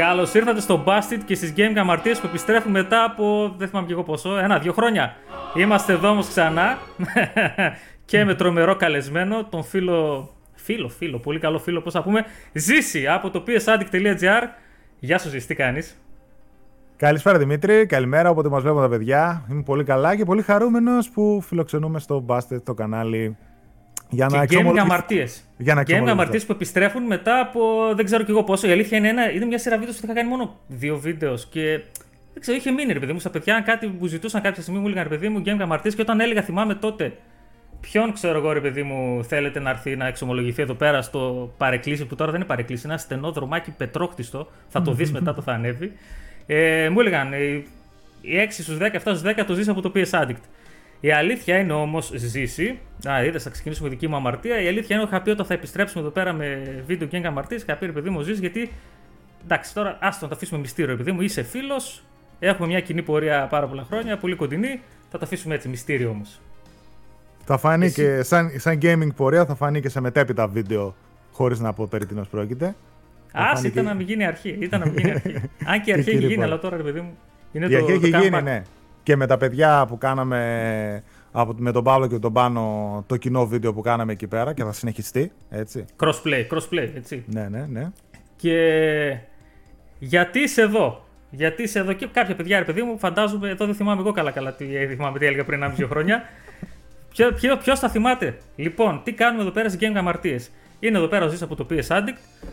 Καλώς ήρθατε στο Busted και στις Gaming Αμαρτίες που επιστρέφουν μετά από, δεν θυμάμαι και εγώ πόσο, 1-2 χρόνια. Είμαστε εδώ όμως ξανά και με τρομερό καλεσμένο, τον φίλο, πολύ καλό φίλο, πώς θα πούμε, Ζήση από το psaddict.gr. Γεια σου Ζήση, τι κάνεις? Καλησπέρα Δημήτρη, καλημέρα, όποτε μας βλέπουν τα παιδιά. Είμαι πολύ καλά και πολύ χαρούμενος που φιλοξενούμε στο Busted το κανάλι. Για να και Gaming Αμαρτίες. Gaming Αμαρτίες που επιστρέφουν μετά από δεν ξέρω κι εγώ πόσο. Η αλήθεια είναι είναι μια σειρά βίντεο που είχα κάνει μόνο 2 βίντεο και δεν ξέρω, είχε μείνει ρε παιδί μου. Στα παιδιά, κάτι που ζητούσαν κάποια στιγμή μου έλεγαν ρε παιδί μου Gaming Αμαρτίες και όταν έλεγα, θυμάμαι τότε, ποιον ξέρω εγώ ρε παιδί μου θέλετε να έρθει να εξομολογηθεί εδώ πέρα στο παρεκκλήσι, που τώρα δεν είναι παρεκκλήσι, είναι ένα στενό δρομάκι πετρόκτιστο. Θα το δεις μετά, το θα ανέβει. Μου έλεγαν οι 6 στους 10, 7 στους 10 το ζήσα από το PS Addict. Η αλήθεια είναι όμως, Ζήση, είδες, θα ξεκινήσουμε δική μου αμαρτία. Η αλήθεια είναι ότι είχα πει όταν θα επιστρέψουμε εδώ πέρα με βίντεο και αμαρτίες, είχα πει ρε παιδί μου, Ζήση, γιατί εντάξει, τώρα άστο να το αφήσουμε μυστήριο, επειδή μου είσαι φίλος, έχουμε μια κοινή πορεία πάρα πολλά χρόνια, πολύ κοντινή, θα το αφήσουμε έτσι μυστήριο όμως. Θα φανεί και σαν gaming πορεία, θα φανεί και σε μετέπειτα βίντεο, χωρίς να πω περί τίνος πρόκειται. Ας ήταν και... να μην γίνει αρχή. Αν και η αρχή έχει γίνει, αλλά τώρα ρε παιδί μου είναι η αρχή έχει γίνει, ναι. Και με τα παιδιά που κάναμε με τον Παύλο και τον Πάνο, το κοινό βίντεο που κάναμε εκεί πέρα και θα συνεχιστεί, έτσι. Crossplay, έτσι. Ναι. Και γιατί είσαι εδώ, και κάποια παιδιά, ρε παιδί μου, φαντάζομαι, εδώ δεν θυμάμαι εγώ καλά, τι έλεγα πριν 1,5 χρόνια. Ποιος θα θυμάται? Λοιπόν, τι κάνουμε εδώ πέρα στις Gaming Αμαρτίες? Είναι εδώ πέρα ο Ζήσης από το PS Addict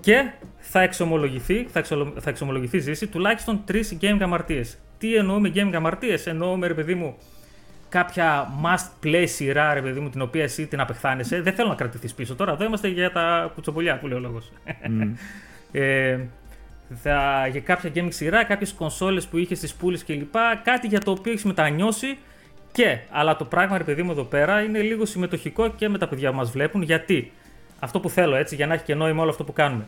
και θα εξομολογηθεί Ζήση τουλάχιστον 3 Gaming Αμαρτίες. Τι εννοούμε Gaming Αμαρτίες? Εννοούμε ρε παιδί μου κάποια must play σειρά ρε παιδί μου την οποία εσύ την απεχθάνεσαι. Δεν θέλω να κρατηθείς πίσω τώρα, εδώ είμαστε για τα κουτσοπολιά που λέει ο λόγος. Για κάποια gaming σειρά, κάποιες κονσόλες που είχες στις πούλες κλπ. Κάτι για το οποίο έχεις μετανιώσει και, αλλά το πράγμα ρε παιδί μου εδώ πέρα είναι λίγο συμμετοχικό και με τα παιδιά που μας βλέπουν, γιατί αυτό που θέλω έτσι για να έχει και νόημα όλο αυτό που κάνουμε.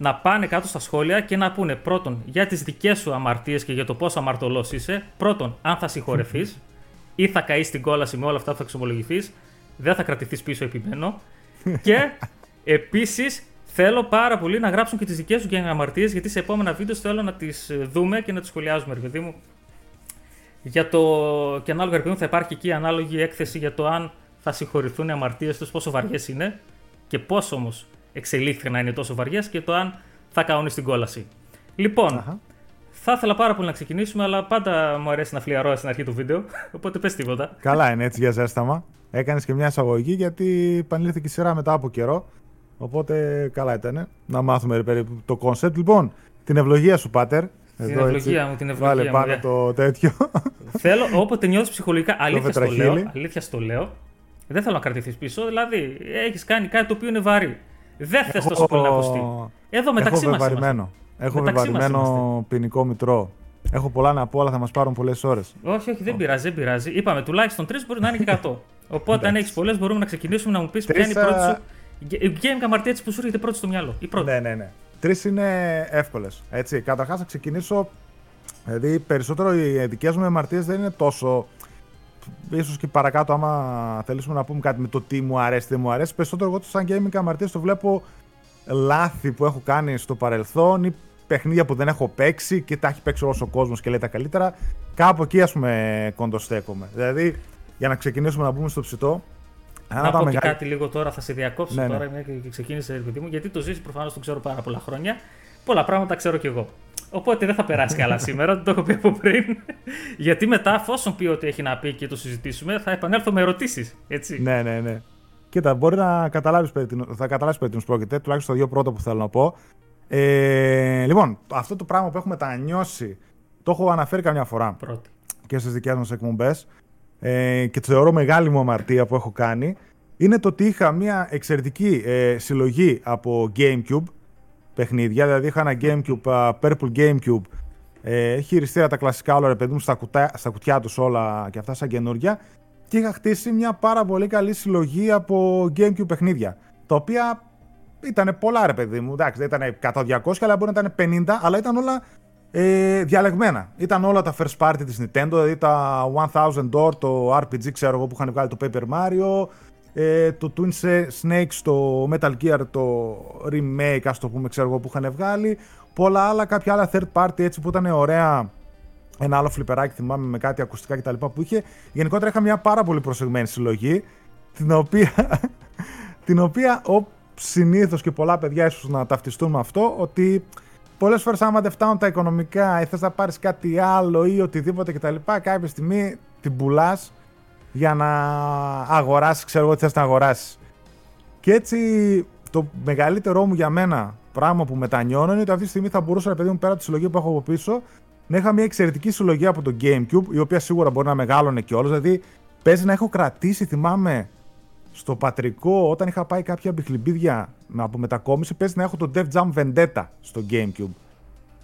Να πάνε κάτω στα σχόλια και να πούνε πρώτον για τις δικές σου αμαρτίες και για το πόσο αμαρτωλός είσαι. Πρώτον, αν θα συγχωρεθείς ή θα καείς στην κόλαση με όλα αυτά που θα εξομολογηθείς, δεν θα κρατηθείς πίσω, επιμένω. Και επίσης θέλω πάρα πολύ να γράψουν και τις δικές σου αμαρτίες, γιατί σε επόμενα βίντεο θέλω να τις δούμε και να τις σχολιάζουμε, ρε παιδί μου. Για το... Και ανάλογα, ρε παιδί μου, θα υπάρχει εκεί ανάλογη έκθεση για το αν θα συγχωρηθούν οι αμαρτίες τους, πόσο βαριές είναι και πώς όμως εξελίχθηκε να είναι τόσο βαριές και το αν θα καώνει την κόλαση. Λοιπόν, θα ήθελα πάρα πολύ να ξεκινήσουμε, αλλά πάντα μου αρέσει να φλιαρώ στην αρχή του βίντεο, οπότε πες τίποτα. Καλά είναι έτσι για ζέσταμα. Έκανες και μια εισαγωγή γιατί επανήλθε και η σειρά μετά από καιρό, οπότε καλά ήταν να μάθουμε περίπου το κόνσεπτ. Λοιπόν, την ευλογία σου Πάτερ. Την ευλογία μου, την ευλογία μου. Βάλε πάνω το τέτοιο. Θέλω όποτε νιώθεις ψυχολογικά, αλήθεια στο λέω, δεν θέλω να κρατηθείς πίσω, δηλαδή έχεις κάνει κάτι το οποίο είναι βαρύ. Δεν θες τόσο πολύ να αποστεί. Εδώ μεταξύ μας είμαστε. Έχω βεβαρημένο ποινικό μητρό. Έχω πολλά να πω, αλλά θα μας πάρουν πολλές ώρες. Όχι, δεν πειράζει. Είπαμε τουλάχιστον 3, μπορεί να είναι και 100. Οπότε αν έχεις πολλές, μπορούμε να ξεκινήσουμε να μου πεις ποια είναι η πρώτη σου. Η Gaming Αμαρτία που σου έρχεται πρώτη στο μυαλό. Ναι. 3 είναι εύκολες. Καταρχάς θα ξεκινήσω. Δηλαδή περισσότερο οι δικές μου αμαρτίες δεν είναι τόσο. Ίσως και παρακάτω, άμα θέλουμε να πούμε κάτι με το τι μου αρέσει, τι μου αρέσει. Περισσότερο εγώ σαν gaming αμαρτίες το βλέπω λάθη που έχω κάνει στο παρελθόν ή παιχνίδια που δεν έχω παίξει και τα έχει παίξει όλος ο κόσμος και λέει τα καλύτερα. Κάπου εκεί ας πούμε κοντοστέκομαι. Δηλαδή, για να ξεκινήσουμε να μπούμε στο ψητό. Να πω και κάτι λίγο τώρα, θα σε διακόψω τώρα και ξεκίνησε παιδί μου, γιατί το Ζήσι προφανώς τον ξέρω πάρα πολλά χρόνια. Πολλά πράγματα ξέρω κι εγώ. Οπότε δεν θα περάσει καλά σήμερα, δεν το έχω πει από πριν. Γιατί μετά, εφόσον πει ό,τι έχει να πει και το συζητήσουμε, θα επανέλθω με ερωτήσεις. Ναι. Κοίτα, μπορεί να καταλάβεις περί τίνος πρόκειται, τουλάχιστον τα δύο πρώτα που θέλω να πω. Λοιπόν, αυτό το πράγμα που έχουμε μετανιώσει, το έχω αναφέρει καμιά φορά και στις δικές μας εκπομπές και το θεωρώ μεγάλη μου αμαρτία που έχω κάνει, είναι το ότι είχα μια εξαιρετική συλλογή από GameCube. Παιχνίδια, δηλαδή είχα ένα GameCube, Purple GameCube, χειριστήρα τα κλασικά όλα ρε παιδί μου στα κουτιά τους όλα και αυτά σαν καινούργια και είχα χτίσει μια πάρα πολύ καλή συλλογή από GameCube παιχνίδια, τα οποία ήταν πολλά ρε παιδί μου, εντάξει δεν ήταν 100-200 αλλά μπορεί να ήταν 50, αλλά ήταν όλα διαλεγμένα, ήταν όλα τα first party της Nintendo, δηλαδή τα 1000 Door, το RPG ξέρω εγώ που είχαν βγάλει το Paper Mario, το Twin Snakes, το Metal Gear, το remake ας το πούμε ξέρω εγώ που είχαν βγάλει, πολλά άλλα, κάποια άλλα third party έτσι που ήταν ωραία. Ένα άλλο φλιπεράκι θυμάμαι με κάτι ακουστικά κτλ. Που είχε. Γενικότερα είχα μια πάρα πολύ προσεγμένη συλλογή, την οποία συνήθως και πολλά παιδιά ίσως να ταυτιστούν με αυτό, ότι πολλές φορές άμα δεν φτάνουν τα οικονομικά ή θες να πάρεις κάτι άλλο ή οτιδήποτε κτλ. Κάποια στιγμή την πουλάς για να αγοράσεις, ξέρω εγώ τι θες να αγοράσεις. Και έτσι το μεγαλύτερό μου για μένα πράγμα που μετανιώνω είναι ότι αυτή τη στιγμή θα μπορούσα, παιδί μου, πέρα από τη συλλογή που έχω από πίσω, να είχα μια εξαιρετική συλλογή από το GameCube, η οποία σίγουρα μπορεί να μεγάλωνε κιόλας. Δηλαδή, παίζει να έχω κρατήσει, θυμάμαι, στο πατρικό, όταν είχα πάει κάποια μπιχλιμπίδια από μετακόμιση, παίζει να έχω το Def Jam Vendetta στο GameCube.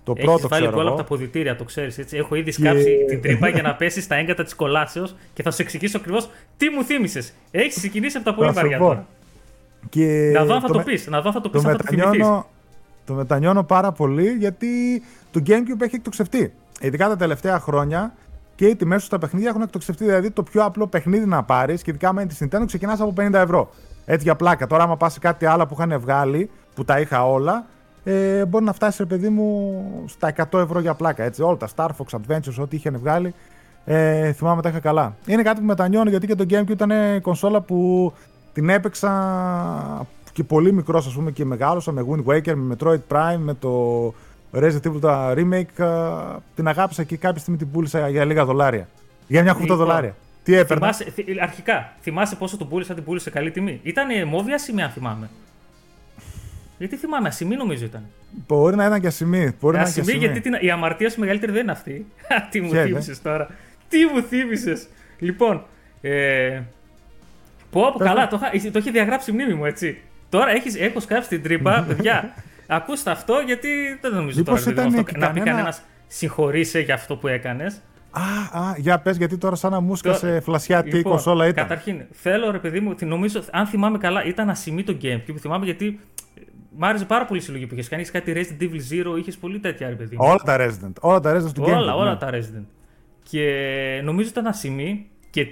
Το έχεις πρώτο ξέρω. Έχεις βάλει όλα από τα ποδητήρια, το ξέρεις έτσι. Έχω ήδη σκάψει την τρύπα για να πέσεις στα έγκατα της κολάσεως και θα σου εξηγήσω ακριβώς τι μου θύμισες. Έχεις συγκινήσει από τα πολύ βαριά τώρα. Και... να δω αν θα το πεις, να δω αν θα το πεις, αν θα το θυμηθείς. Το μετανιώνω πάρα πολύ, γιατί το GameCube έχει εκτοξευτεί. Ειδικά τα τελευταία χρόνια και οι τιμές του στα παιχνίδια έχουν εκτοξευτεί. Δηλαδή, το πιο απλό παιχνίδι να πάρεις, και ειδικά με τη Nintendo, ξεκινάς από 50 ευρώ. Έτσι για πλάκα. Τώρα, άμα πας σε κάτι άλλο που είχαν βγάλει, που τα είχα όλα, μπορεί να φτάσει, ρε παιδί μου, στα 100 ευρώ για πλάκα. Έτσι, όλα τα Star Fox Adventures, ό,τι είχαν βγάλει, θυμάμαι τα είχα καλά. Είναι κάτι που μετανιώνω, γιατί και το GameCube ήταν κονσόλα που την έπαιξα. Και πολύ μικρός, ας πούμε, και μεγάλωσα με Wind Waker, με Metroid Prime, με το Resident Evil τα remake. Την αγάπησα και κάποια στιγμή την πούλησα για λίγα $. Για μια κουβέντα $. Τι έπαιρνα. Αρχικά, θυμάσαι πόσο τον πούλησα, την πούλησε καλή τιμή. Ήταν μόβια ασημή, αν θυμάμαι. Γιατί θυμάμαι, ασημή νομίζω ήταν. Μπορεί να ήταν και ασημή. Ασημή, γιατί η αμαρτία σου μεγαλύτερη δεν είναι αυτή. Τι μου θύμισες τώρα. Τι μου θύμισες. Λοιπόν. Πω, καλά, το έχει διαγράψει η μνήμη μου, έτσι. Τώρα έχω σκάψει την τρύπα, παιδιά. Ακούστε αυτό, γιατί δεν νομίζω λοιπόν, τώρα ήταν, αυτό. Να πει κανένας συγχωρείσαι για αυτό που έκανες. Για πες, γιατί τώρα σαν να μου σκάσε φλασιά τι λοιπόν, κονσόλα ήταν. Καταρχήν, θέλω ρε παιδί μου, νομίζω, αν θυμάμαι καλά, ήταν ασημή το GameCube. Θυμάμαι γιατί μ' άρεσε πάρα πολύ η συλλογή που είχες κάνει. Είχες κάτι Resident Evil 0, είχες πολύ τέτοια ρε παιδί μου. Όλα τα Resident του GameCube. Όλα τα Resident. Και νομίζω ήταν ασημή. Και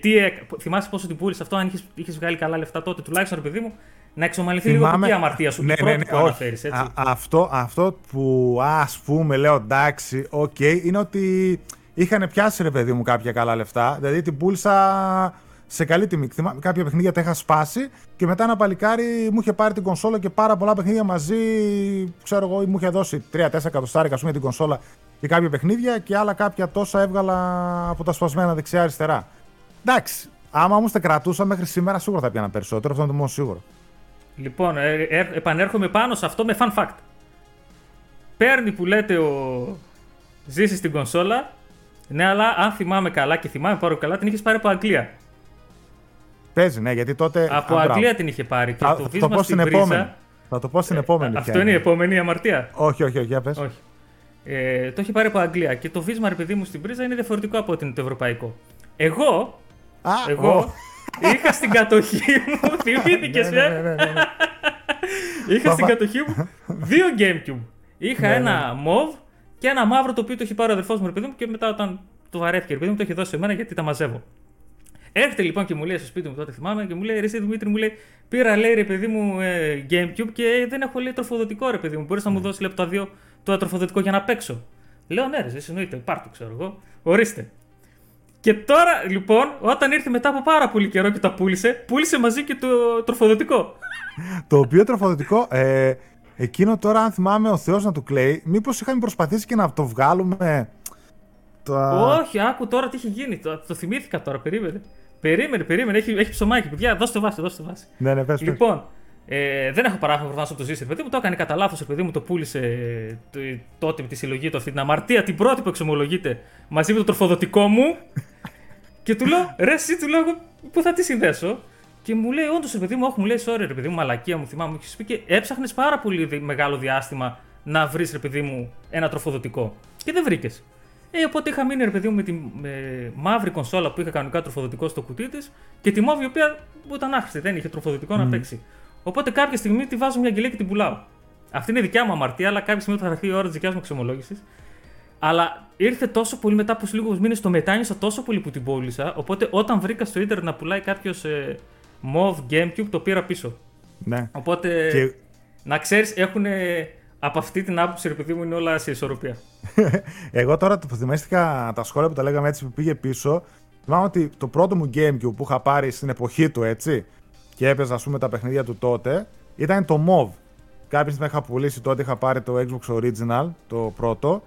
θυμάσαι πόσο την πούλησε αυτό, αν είχες βγάλει καλά λεφτά τότε, τουλάχιστον ρε παιδί μου. Να εξομαλυθεί λίγο και η αμαρτία σου. Ναι, που αναφέρεις, έτσι. Αυτό που ας πούμε λέω εντάξει, οκ, είναι ότι είχαν πιάσει ρε παιδί μου κάποια καλά λεφτά. Δηλαδή την πούλησα σε καλή τιμή. Θυμάμαι, κάποια παιχνίδια τα είχα σπάσει και μετά ένα παλικάρι μου είχε πάρει την κονσόλα και πάρα πολλά παιχνίδια μαζί. Ξέρω εγώ, μου είχε δώσει 3-4 εκατοστάρικα για την κονσόλα και κάποια παιχνίδια και άλλα κάποια τόσα έβγαλα από τα σπασμένα δεξιά-αριστερά. Εντάξει, άμα όμως τα κρατούσα μέχρι σήμερα σίγουρα θα πιάνα περισσότερο. Αυτό είναι το μόνο σίγουρο. Λοιπόν, επανέρχομαι πάνω σε αυτό με fun fact. Παίρνει που λέτε ο Ζήσης την κονσόλα. Ναι, αλλά αν θυμάμαι καλά και θυμάμαι πάρα καλά, την είχες πάρει από Αγγλία. Παίζει, ναι, γιατί τότε. Από Αγγλία την είχε πάρει. Και το βίσμα στην πρίζα. Θα το πω στην επόμενη. Αυτό είναι η επόμενη αμαρτία. Όχι, για πες. Όχι. Το είχε πάρει από Αγγλία και το βίσμα, ρε παιδί μου, στην πρίζα είναι διαφορετικό από ότι είναι το ευρωπαϊκό. Εγώ. Είχα στην κατοχή μου, θυμήθηκες ναι. Είχα στην κατοχή μου δύο Gamecube. Είχα ένα μοβ και ένα μαύρο, το οποίο το είχε πάρει ο αδερφός μου, ρε παιδί μου, και μετά όταν το βαρέθηκε, ρε παιδί μου, το είχε δώσει σε μένα γιατί τα μαζεύω. Έρχεται λοιπόν και μου λέει στο σπίτι μου, τότε θυμάμαι, και μου λέει: ρε εσύ Δημήτρη, μου λέει, πήρα λέει ρε παιδί μου Gamecube και δεν έχω λέει τροφοδοτικό ρε παιδί μου. Μπορείς να μου δώσεις λεπτά δύο το τροφοδοτικό για να παίξω. Λέω: ναι, ρε, εννοείται, πάρ' το, ξέρω εγώ, ορίστε. Και τώρα λοιπόν, όταν ήρθε μετά από πάρα πολύ καιρό και τα πούλησε μαζί και το τροφοδοτικό. Το οποίο τροφοδοτικό, εκείνο τώρα, αν θυμάμαι, ο Θεός να του κλαίει, μήπως είχαμε προσπαθήσει και να το βγάλουμε. Όχι, άκου τώρα τι είχε γίνει. Το θυμήθηκα τώρα, περίμενε. Έχει ψωμάκι, παιδιά, δώστε βάση. Ναι, πες. Λοιπόν, δεν έχω παράδειγμα προφανώς από το Ζήση, παιδί μου, το έκανε κατά λάθος, παιδί μου, το πούλησε τότε με τη συλλογή του αυτή την αμαρτία, την πρώτη που εξομολογείται μαζί με το τροφοδοτικό μου. Και του λέω, ρε εσύ, του λέω, πού θα τη συνδέσω. Και μου λέει, όντως, ρε παιδί μου, όχι, μου λέει, sorry, ρε παιδί μου, μαλακία μου, θυμάμαι, μου έχεις πει. Και έψαχνες πάρα πολύ μεγάλο διάστημα να βρεις, ρε παιδί μου, ένα τροφοδοτικό. Και δεν βρήκες. Οπότε είχα μείνει, ρε παιδί μου, με τη μαύρη κονσόλα που είχα κανονικά τροφοδοτικό στο κουτί της και τη μαύρη, η οποία ήταν άχρηστη, δεν είχε τροφοδοτικό να παίξει. Οπότε κάποια στιγμή τη βάζω μια αγγελία και την πουλάω. Αυτή είναι δικιά μου αμαρτία, αλλά κάποια στιγμή θα έρθει η ώρα της δικιάς μου εξομολόγησης. Αλλά ήρθε τόσο πολύ μετά από λίγους μήνες, το μετάνιωσα τόσο πολύ που την πώλησα. Οπότε όταν βρήκα στο ίντερνετ να πουλάει κάποιος MOV Gamecube, το πήρα πίσω. Ναι. Οπότε να ξέρεις, έχουν Από αυτή την άποψη, ρε παιδί μου, είναι όλα σε ισορροπία. Εγώ τώρα το θυμίστηκα τα σχόλια που τα λέγαμε έτσι που πήγε πίσω. Θυμάμαι ότι το πρώτο μου GameCube που είχα πάρει στην εποχή του έτσι και έπαιζα, ας πούμε, τα παιχνίδια του τότε ήταν το MOV. Κάποια στιγμή είχα πουλήσει τότε, είχα πάρει το Xbox Original, το πρώτο.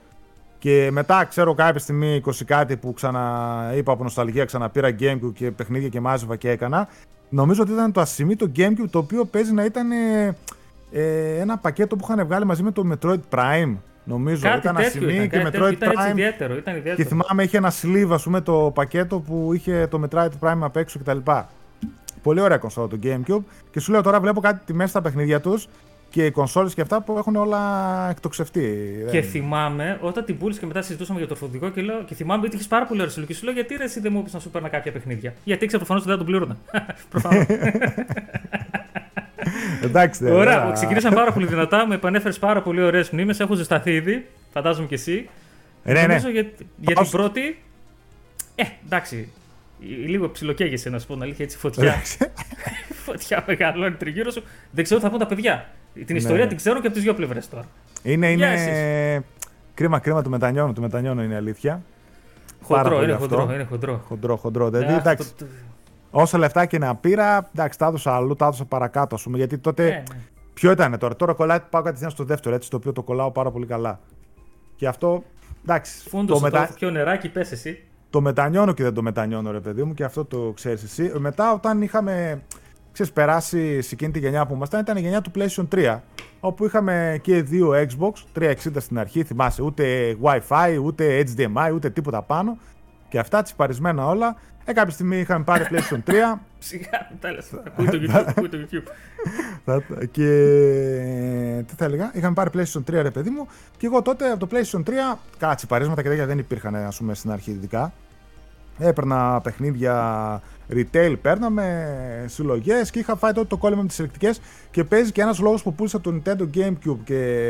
Και μετά, ξέρω, κάποια στιγμή 20 κάτι που ξαναείπα από νοσταλγία, ξαναπήρα GameCube και παιχνίδια και μάζευα και έκανα. Νομίζω ότι ήταν το ασημείτο GameCube, το οποίο παίζει να ήταν ένα πακέτο που είχαν βγάλει μαζί με το Metroid Prime. Νομίζω κάτι ήταν ασημί και Metroid Prime. Ιδιαίτερο, ήταν ιδιαίτερο. Και θυμάμαι είχε ένα sleeve, ας πούμε, το πακέτο που είχε το Metroid Prime απ' έξω κτλ. Πολύ ωραία κονσόλα το GameCube. Και σου λέω τώρα βλέπω κάτι τιμές στα παιχνίδια τους. Και οι κονσόλες και αυτά που έχουν όλα εκτοξευτεί. Και θυμάμαι, όταν την πούλησε και μετά συζητούσαμε για το ορθοδικό και λέω: και θυμάμαι ότι είχε πάρα πολύ ωραία συλλογή. Σου λέω: γιατί ρε, εσύ δεν μου έπρεπε να σου παίρνα κάποια παιχνίδια. Γιατί ήξερα προφανώς ότι δεν τον πλήρωνα. Προφανώς. Εντάξει. Ωραία, ξεκινήσαμε πάρα πολύ δυνατά. Με επανέφερες πάρα πολύ ωραίες μνήμες. Έχω ζεσταθεί ήδη. Φαντάζομαι κι εσύ. Νομίζω για την πρώτη. Εντάξει. Λίγο ψιλοκαίγεσαι, να σου πω την αλήθεια, έτσι φωτιά. Φωτιά μεγαλώνει τριγύρω σου. Δεν ξέρω τι θα πούν τα παιδιά. Την ιστορία την ξέρω και από τις δύο πλευρές τώρα. Είναι κρίμα, το μετανιώνω είναι αλήθεια. Χοντρό. Δηλαδή, εντάξει, όσα λεφτά και να πήρα, εντάξει, τα έδωσα αλλού, τα έδωσα παρακάτω, ας πούμε, γιατί τότε, ποιο ήταν τώρα, κολλάει, πάω κατευθείαν στο δεύτερο, έτσι, το οποίο το κολλάω πάρα πολύ καλά. Και αυτό, εντάξει. Φούντωσε το πιο νεράκι, πες εσύ. Το μετανιώνω και δεν το μετανιώνω, ρε παιδί μου, και αυτό το ξέρεις εσύ. Μετά, όταν είχαμε, ξέρεις, περάσει σε εκείνη τη γενιά που ήμασταν, ήταν η γενιά του PlayStation 3, όπου είχαμε και δύο Xbox 360 στην αρχή, θυμάσαι, ούτε Wi-Fi, ούτε HDMI, ούτε τίποτα πάνω. Και αυτά τσιπαρισμένα όλα. Κάποια στιγμή είχαμε πάρει PlayStation 3. Ψυχά, τέλεσε. Ακούει το YouTube. Και τι θα έλεγα, είχαμε πάρει PlayStation 3, ρε παιδί μου, και εγώ τότε από το PlayStation 3, καλά τσιπαρίσματα και τέτοια δεν υπήρχαν, ας πούμε, στην αρχή ειδικά. Έπαιρνα παιχνίδια retail, παίρναμε συλλογές και είχα φάει τότε το κόλλημα με τις συλλεκτικές. Και παίζει και ένας λόγος που πούλησα το Nintendo GameCube και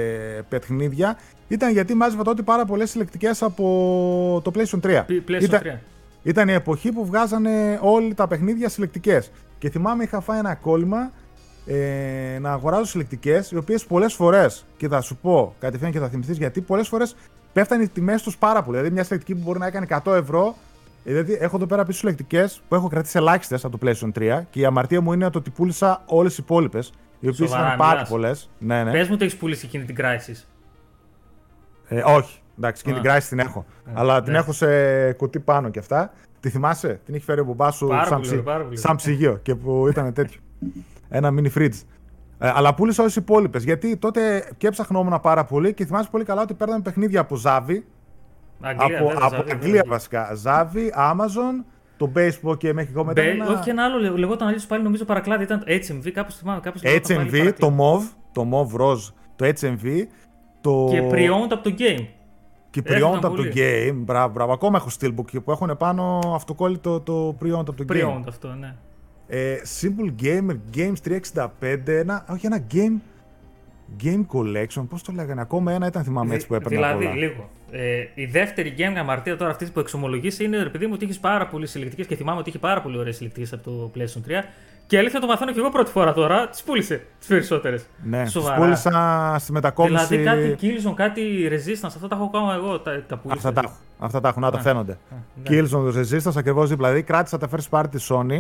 παιχνίδια ήταν γιατί μάζευα τότε πάρα πολλές συλλεκτικές από το PlayStation 3. Ήταν η εποχή που βγάζανε όλοι τα παιχνίδια συλλεκτικές. Και θυμάμαι είχα φάει ένα κόλλημα να αγοράζω συλλεκτικές, οι οποίες πολλές φορές, και θα σου πω κατευθείαν και θα θυμηθείς γιατί, πολλές φορές πέφτανε οι τιμές τους πάρα πολύ. Δηλαδή μια συλλεκτική που μπορεί να έκανε 100 ευρώ. Δηλαδή, έχω εδώ πέρα πίσω συλλεκτικές που έχω κρατήσει ελάχιστες από το PlayStation 3 και η αμαρτία μου είναι το ότι πούλησα όλες οι υπόλοιπες, οι οποίες ήταν πάρα πολλές. Ναι. Πες μου, το έχεις πουλήσει εκείνη την Crisis. Όχι, εντάξει, εκείνη την Crisis την έχω. Αλλά την έχω σε κουτί πάνω και αυτά. Τη θυμάσαι, την είχε φέρει ο μπαμπάς σου σαν ψυγείο και που ήταν τέτοιο. Ένα mini fridge. Αλλά πούλησα όλες οι υπόλοιπες γιατί τότε και ψαχνόμουν πάρα πολύ και θυμάσαι πολύ καλά ότι παίρναμε παιχνίδια από Ζάβη. Αγγλία βασικά. Ζάβη, Amazon, το baseball και μέχρι εγώ μετά. Όχι, και ένα άλλο λεγόταν αλλιώς πάλι, νομίζω παρακλάδι, ήταν το HMV, κάπως θυμάμαι. HMV, το MOV ροζ, το HMV. Και pre-owned από το game. Μπράβο. Ακόμα έχω steelbook που έχουν πάνω αυτοκόλλητο το pre-owned από το game. Αυτό, ναι. Simple Gamer, Games 365, ένα Game Collection, πώς το λέγανε, ακόμα ένα ήταν, θυμάμαι, έτσι που έπαιρνα πολλά. Δηλαδή, λίγο. Η δεύτερη Gaming Αμαρτία τώρα αυτή που εξομολογήσει είναι, ρε παιδί μου, ότι είχε πάρα πολλές συλλεκτικές και θυμάμαι ότι είχε πάρα πολύ ωραίες συλλεκτικές από το PlayStation 3. Και αλήθεια το μαθαίνω και εγώ πρώτη φορά τώρα, τις πούλησε τις περισσότερες. Ναι, τις πούλησα στη μετακόμιση. Δηλαδή κάτι Killzone, κάτι Resistance, αυτά τα έχω ακόμα εγώ, τα πούλησα. Αυτά τα έχω, να τα φαίνονται. Killzone, Resistance, ακριβώς δίπλα. Δηλαδή κράτησα τα first party της Sony.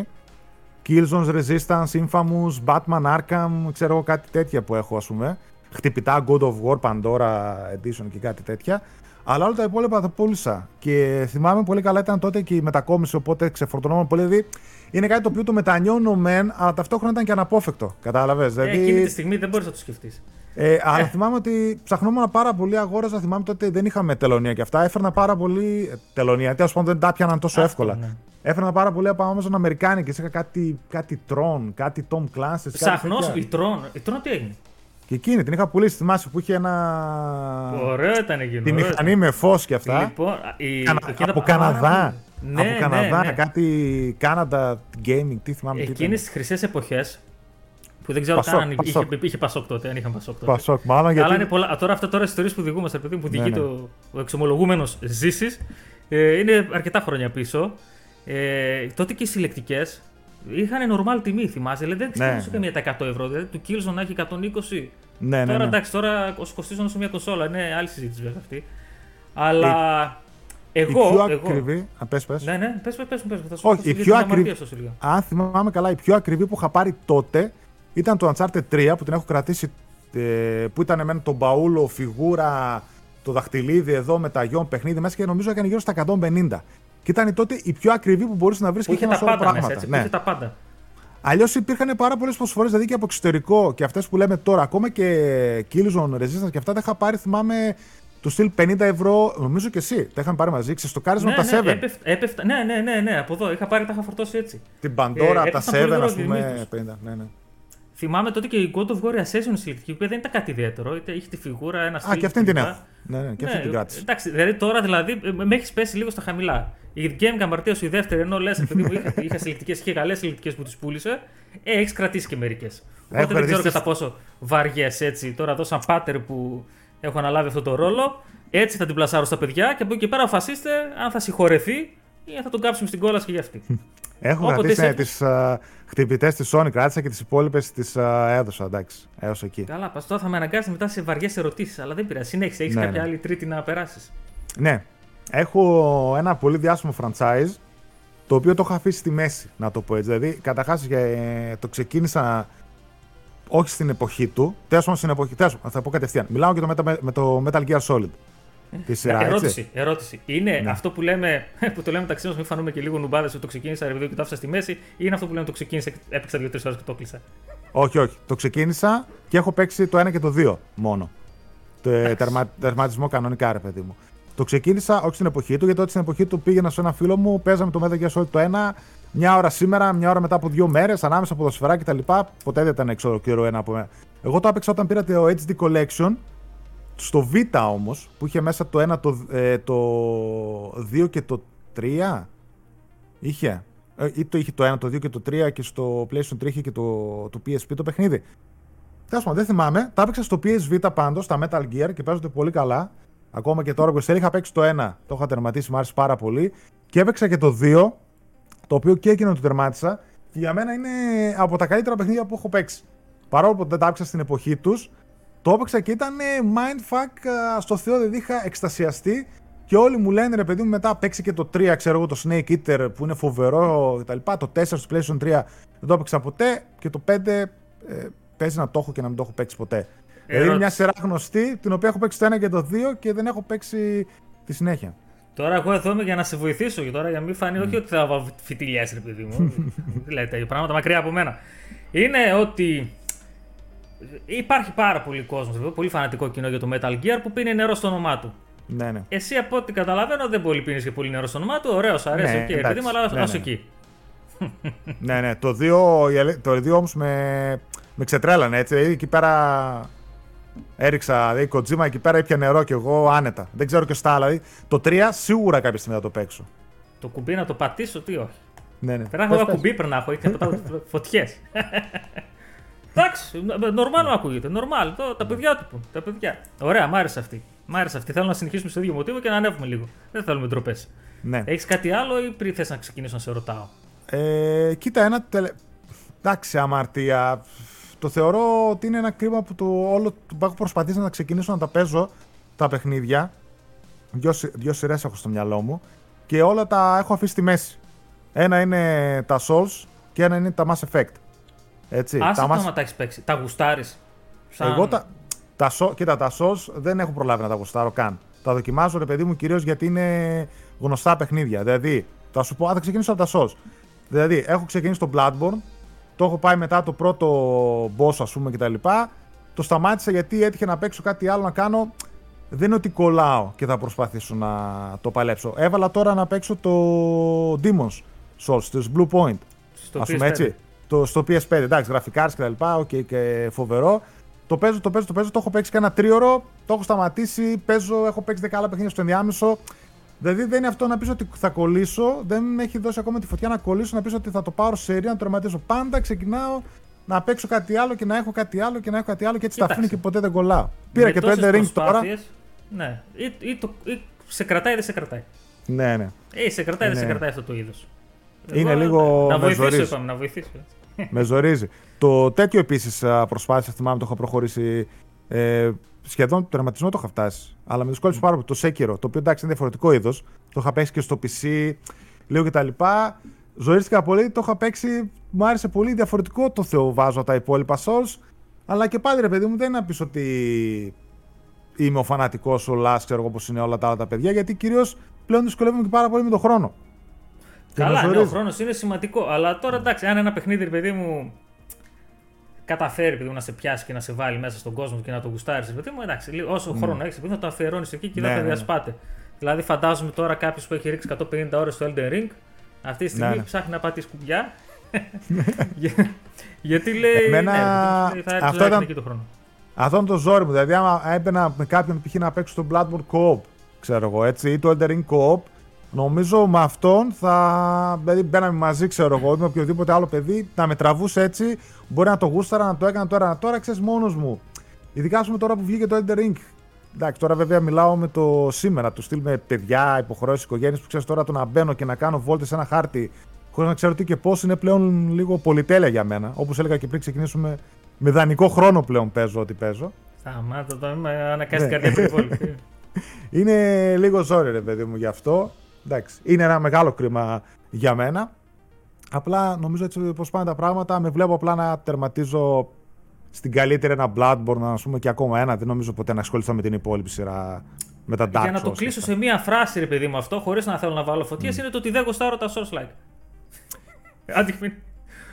Killzone, Resistance, Infamous, Batman, Arkham, ξέρω εγώ κάτι τέτοια που έχω, ας πούμε. Χτυπητά, God of War, Pandora Edition και κάτι τέτοια. Αλλά όλα τα υπόλοιπα τα πούλησα. Και θυμάμαι πολύ καλά ήταν τότε και η μετακόμιση, οπότε ξεφορτωνόμουν πολύ. Δηλαδή είναι κάτι το οποίο το μετανιώνω μεν, αλλά ταυτόχρονα ήταν και αναπόφευκτο. Κατάλαβες. Δηλαδή, εκείνη τη στιγμή δεν μπορείς να το σκεφτείς. Αλλά θυμάμαι ότι ψαχνόμουν πάρα πολύ, αγόραζα. Θυμάμαι τότε δεν είχαμε τελωνία και αυτά. Έφερνα πάρα πολύ. Τελωνία, τέλος πάντων δεν τα πιάναν τόσο εύκολα. Ναι. Έφερνα πάρα πολύ από Amazon αμερικάνικες. Είχα κάτι Tron, κάτι Tom Clancy's. Ψαχνός, η Tron. Η Tron τι έγινε. Και εκείνη την είχα πουλήσει, θυμάσαι που είχε ένα. Ωραίο ήταν εκείνο. Τη μηχανή με φως και αυτά. Λοιπόν, από Καναδά. Ναι. Κάτι Canada Gaming, τι θυμάμαι. Εκείνες τις χρυσές εποχές. Που δεν ξέρω καν αν είχε Πασόκ τότε. Αν είχαν Πασόκ τότε. Πασόκ, μάλλον γιατί. Αλλά είναι πολλά. Τώρα αυτά τώρα ιστορίες που διηγούμαστε, παιδί που διηγεί ο εξομολογούμενος Ζήσης, είναι αρκετά χρόνια πίσω. Τότε και οι συλλεκτικές είχαν normal τιμή, θυμάσαι. Δεν τις πήραν καμία τα 100 ευρώ. Δηλαδή του Killzone να έχει 120, Ναι, τώρα ναι. Εντάξει, τώρα όσο κοστίζουν σε μια κονσόλα, είναι άλλη συζήτηση βέβαια αυτή. Αλλά εγώ. Ακριβή. Πες. Ναι, πες. Όχι, η πιο ακριβή. Αν θυμάμαι καλά, η πιο ακριβή που είχα πάρει τότε ήταν το Uncharted 3 που την έχω κρατήσει. Που ήταν εμένα τον μπαούλο, φιγούρα, το δαχτυλίδι εδώ με τα γιον παιχνίδι μέσα και νομίζω έκανε γύρω στα 150. Και ήταν τότε η πιο ακριβή που μπορούσε να βρει και είχε ένα σώμα πράγματα. Μέσα, ναι. Είχε τα πάντα. Αλλιώς υπήρχαν πάρα πολλές προσφορές, δηλαδή και από εξωτερικό και αυτές που λέμε τώρα, ακόμα και Killzone, Resistance και αυτά τα είχα πάρει, θυμάμαι, του στυλ 50 ευρώ, νομίζω και εσύ. Τα είχαμε πάρει μαζί, ξεστοκάρισμα από τα 7. Ναι, από εδώ. Είχα πάρει, τα είχα φορτώσει έτσι. Την Παντόρα από τα 7, ας πούμε. 50, ναι. Θυμάμαι τότε και η God of War Assassin's συλλεκτική, η οποία δεν ήταν κάτι ιδιαίτερο. Είχε τη φιγούρα, ένα στυλ. Α, και αυτή την έχω. Ναι, και αυτή την κράτησα. Εντάξει, δηλαδή τώρα δηλαδή με έχει πέσει λίγο στα χαμηλά. Η Gaming Αμαρτίες η δεύτερη, ενώ λες επειδή μου είχα συλλεκτικές και καλές συλλεκτικές που τις πούλησε, έχεις κρατήσει και μερικές. Οπότε δεν ξέρω κατά πόσο βαριές έτσι. Τώρα δώσαν πάτερ που έχω αναλάβει αυτό το ρόλο. Έτσι θα την πλασάρω στα παιδιά και από εκεί και πέρα αποφασίστε αν θα συγχωρεθεί ή αν θα τον κάψουμε στην κόλαση και για αυτή. Έχω κρατήσει τις χτυπητές της Sony, κράτησα και τις υπόλοιπες τις έδωσα, εντάξει, έως εκεί. Καλά, πας τώρα θα με αναγκάσεις μετά σε βαριές ερωτήσεις, αλλά δεν πειράζει. Συνέχισε, έχεις κάποια άλλη τρίτη να περάσεις. Ναι. Έχω ένα πολύ διάσημο franchise, το οποίο το είχα αφήσει στη μέση, να το πω έτσι. Δηλαδή, καταρχάς το ξεκίνησα όχι στην εποχή του, τέσσερα στην εποχή, θα πω κατευθείαν. Μιλάω και με το Metal Gear Solid. Τη σειρά, ερώτηση. Είναι αυτό που λέμε, που το λέμε μεταξύ μας, μην φανούμε και λίγο νουμπάδες, ότι το ξεκίνησα, ρε, και το άφησα στη μέση, ή είναι αυτό που λέμε το ξεκίνησα, έπαιξα 2-3 ώρες και το κλείσα? Όχι. Το ξεκίνησα και έχω παίξει το 1 και το 2 μόνο. Τερματισμό κανονικά, ρε παιδί μου. Το ξεκίνησα όχι στην εποχή του, γιατί τότε στην εποχή του πήγαινα σε ένα φίλο μου, παίζαμε το Metal Gear Solid το 1, μια ώρα σήμερα, μια ώρα μετά από δύο μέρες, ανάμεσα ποδοσφαιρά κτλ. Ποτέ δεν ήταν εξ ολοκλήρου ένα από μένα. Εγώ το έπαιξα όταν πήρα το HD Collection, στο Β όμως, που είχε μέσα το 1, το 2 και το 3. Είχε το 1, το 2 και το 3 και στο PlayStation 3 είχε και το PSP το παιχνίδι. Δεν θυμάμαι, τα έπαιξα στο PSV πάντως, τα Metal Gear και παίζονται πολύ καλά. Ακόμα και τώρα, Γκοστέλη, είχα παίξει το 1, το είχα τερματίσει, μου άρεσε πάρα πολύ. Και έπαιξα και το 2, το οποίο και εκείνο το τερμάτισα. Και για μένα είναι από τα καλύτερα παιχνίδια που έχω παίξει. Παρόλο που δεν τα έπαιξα στην εποχή τους, το έπαιξα και ήταν mindfuck στο Θεό, δηλαδή είχα εκστασιαστεί. Και όλοι μου λένε, ρε παιδί μου, μετά παίξει και το 3, ξέρω εγώ, το Snake Eater που είναι φοβερό κτλ. Το 4 στο PlayStation 3 δεν το έπαιξα ποτέ. Και το 5 παίζει να το έχω και να μην το έχω παίξει ποτέ. Είναι μια σειρά γνωστή, την οποία έχω παίξει το 1 και το 2 και δεν έχω παίξει τη συνέχεια. Τώρα εγώ εδώ είμαι για να σε βοηθήσω και τώρα για να μην φανεί όχι ότι θα φιτιλιάσει, ρε παιδί μου. Λέτε, οι πράγματα μακριά από μένα. Είναι ότι υπάρχει πάρα πολύ κόσμο, πολύ φανατικό κοινό για το Metal Gear που πίνει νερό στο όνομά του. Ναι. Εσύ από ό,τι καταλαβαίνω δεν πολύ πίνεις και πολύ νερό στο όνομά του. Ωραίος, αρέσει, οκ, παιδί μου, αλλά ας εκεί. Ναι, το 2 όμως με ξετρέλανε έτσι, εκεί πέρα. Έριξα, δηλαδή, Kojima εκεί πέρα ήπια νερό και εγώ άνετα. Δεν ξέρω και στα άλλα. Δηλαδή, το 3 σίγουρα κάποια στιγμή θα το παίξω. Το κουμπί να το πατήσω, τι όχι. Ναι. Περνάω ένα κουμπί, περνάω και μετά φωτιές. Εντάξει, νορμάλ ακούγεται. Νορμάλ, τα παιδιά του πούν. Ωραία, μ' άρεσε αυτή. Θέλω να συνεχίσουμε στο ίδιο μοτίβο και να ανέβουμε λίγο. Δεν θέλουμε ντροπές. Ναι. Έχεις κάτι άλλο ή πριν θες να ξεκινήσω να σε ρωτάω? Κοίτα, εντάξει, αμαρτία. Το θεωρώ ότι είναι ένα κρίμα που έχω προσπαθήσει να ξεκινήσω να τα παίζω τα παιχνίδια. Δύο σειρές έχω στο μυαλό μου και όλα τα έχω αφήσει στη μέση. Ένα είναι τα Souls και ένα είναι τα Mass Effect. Έτσι. Άσε τα έχεις παίξει, τα γουστάρεις? Εγώ τα Souls δεν έχω προλάβει να τα γουστάρω καν. Τα δοκιμάζω, ρε παιδί μου, κυρίως γιατί είναι γνωστά παιχνίδια. Δηλαδή, θα σου πω, θα ξεκινήσω από τα Souls. Δηλαδή, έχω ξεκινήσει το Bloodborne. Το έχω πάει μετά το πρώτο boss, ας πούμε, κτλ. Το σταμάτησα γιατί έτυχε να παίξω κάτι άλλο να κάνω. Δεν είναι ότι κολλάω και θα προσπαθήσω να το παλέψω. Έβαλα τώρα να παίξω το Demon's Souls, το Blue Point. Ας πούμε έτσι. Στο PS5, εντάξει, γραφικάρες κτλ. Okay, και φοβερό. Το παίζω. Το έχω παίξει κανένα 3ωρο. Το έχω σταματήσει. Έχω παίξει 10 άλλα παιχνίδια στο ενδιάμεσο. Δηλαδή δεν είναι αυτό να πεις ότι θα κολλήσω, δεν με έχει δώσει ακόμα τη φωτιά να κολλήσω, να πεις ότι θα το πάρω σε ρία, να το τερματίσω. Πάντα ξεκινάω να παίξω κάτι άλλο και να έχω κάτι άλλο και να έχω κάτι άλλο και έτσι τα αφήνω και ποτέ δεν κολλάω. Πήρα και το Elden Ring τώρα. Ναι, ή σε κρατάει ή δεν σε κρατάει. Ναι. Σε κρατάει ή δεν σε κρατάει αυτό το είδος. Είναι λίγο. Να βοηθήσω, είπαμε. Με ζορίζει. Το τέτοιο επίσης προσπάθησα, θυμάμαι, το έχω προχωρήσει Σχεδόν το τερματισμό το είχα φτάσει. Αλλά με δυσκόλεψε πάρα πολύ. Το Sekiro, το οποίο εντάξει είναι διαφορετικό είδος. Το είχα παίξει και στο PC, λίγο κτλ. Ζορίστηκα πολύ, το είχα παίξει. Μου άρεσε πολύ. Διαφορετικό το Θεό βάζω τα υπόλοιπα Souls. Αλλά και πάλι ρε παιδί μου, δεν να πεις ότι είμαι ο φανατικός, ο Λάς, ξέρω εγώ πώς είναι όλα τα άλλα τα παιδιά. Γιατί κυρίως πλέον δυσκολεύομαι και πάρα πολύ με τον χρόνο. Καλά, ναι, ο χρόνος είναι σημαντικό. Αλλά τώρα εντάξει, αν ένα παιχνίδι, ρε παιδί μου, καταφέρει να σε πιάσει και να σε βάλει μέσα στον κόσμο και να το γουστάρεις, παιδί μου, εντάξει, όσο χρόνο έχεις, θα το αφιερώνεις εκεί και δεν θα διασπάτε. Δηλαδή, φαντάζομαι τώρα κάποιο που έχει ρίξει 150 ώρες στο Elden Ring, αυτή τη στιγμή ψάχνει να πατήσει κουμπιά. Γιατί λέει. Εμένα... ναι, θα έρθει ήταν... εκεί το χρόνο. Αυτό είναι το ζόρι μου. Δηλαδή, άμα έμπαινα με κάποιον π.χ. να παίξω στο Bloodborne Co-op, ξέρω εγώ έτσι, ή το Elden Ring Co-op, νομίζω με αυτόν θα. Δηλαδή, μπαίναμε μαζί, ξέρω εγώ, με οποιοδήποτε άλλο παιδί, να με τραβούσε έτσι. Μπορεί να το γούσταρα, να το έκανα τώρα, ξέρεις μόνος μου. Ειδικά σου τώρα που βγήκε το Elden Ring. Εντάξει, τώρα βέβαια μιλάω με το σήμερα, του στυλ με παιδιά, υποχρεώσεις, οικογένειες που ξέρεις τώρα το να μπαίνω και να κάνω βόλτες σε ένα χάρτη. Χωρίς να ξέρω τι και πώς είναι πλέον λίγο πολυτέλεια για μένα. Όπως έλεγα και πριν ξεκινήσουμε, με δανεικό χρόνο πλέον παίζω ό,τι παίζω. Σταμάτα το, με ανακάσει την καρδιά του πολύ. Είναι λίγο ζόρι, ρε παιδί μου, γι' αυτό. Εντάξει, είναι ένα μεγάλο κρίμα για μένα. Απλά νομίζω έτσι πως πάνε τα πράγματα, με βλέπω απλά να τερματίζω στην καλύτερη ένα Bloodborne, ας πούμε, και ακόμα ένα. Δεν νομίζω ποτέ να ασχοληθώ με την υπόλοιπη σειρά. Με τα Dark Souls. Για να το κλείσω σε μία φράση, ρε παιδί μου, αυτό, χωρίς να θέλω να βάλω φωτιές, είναι το ότι δεν γουστάρω τα Souls-like.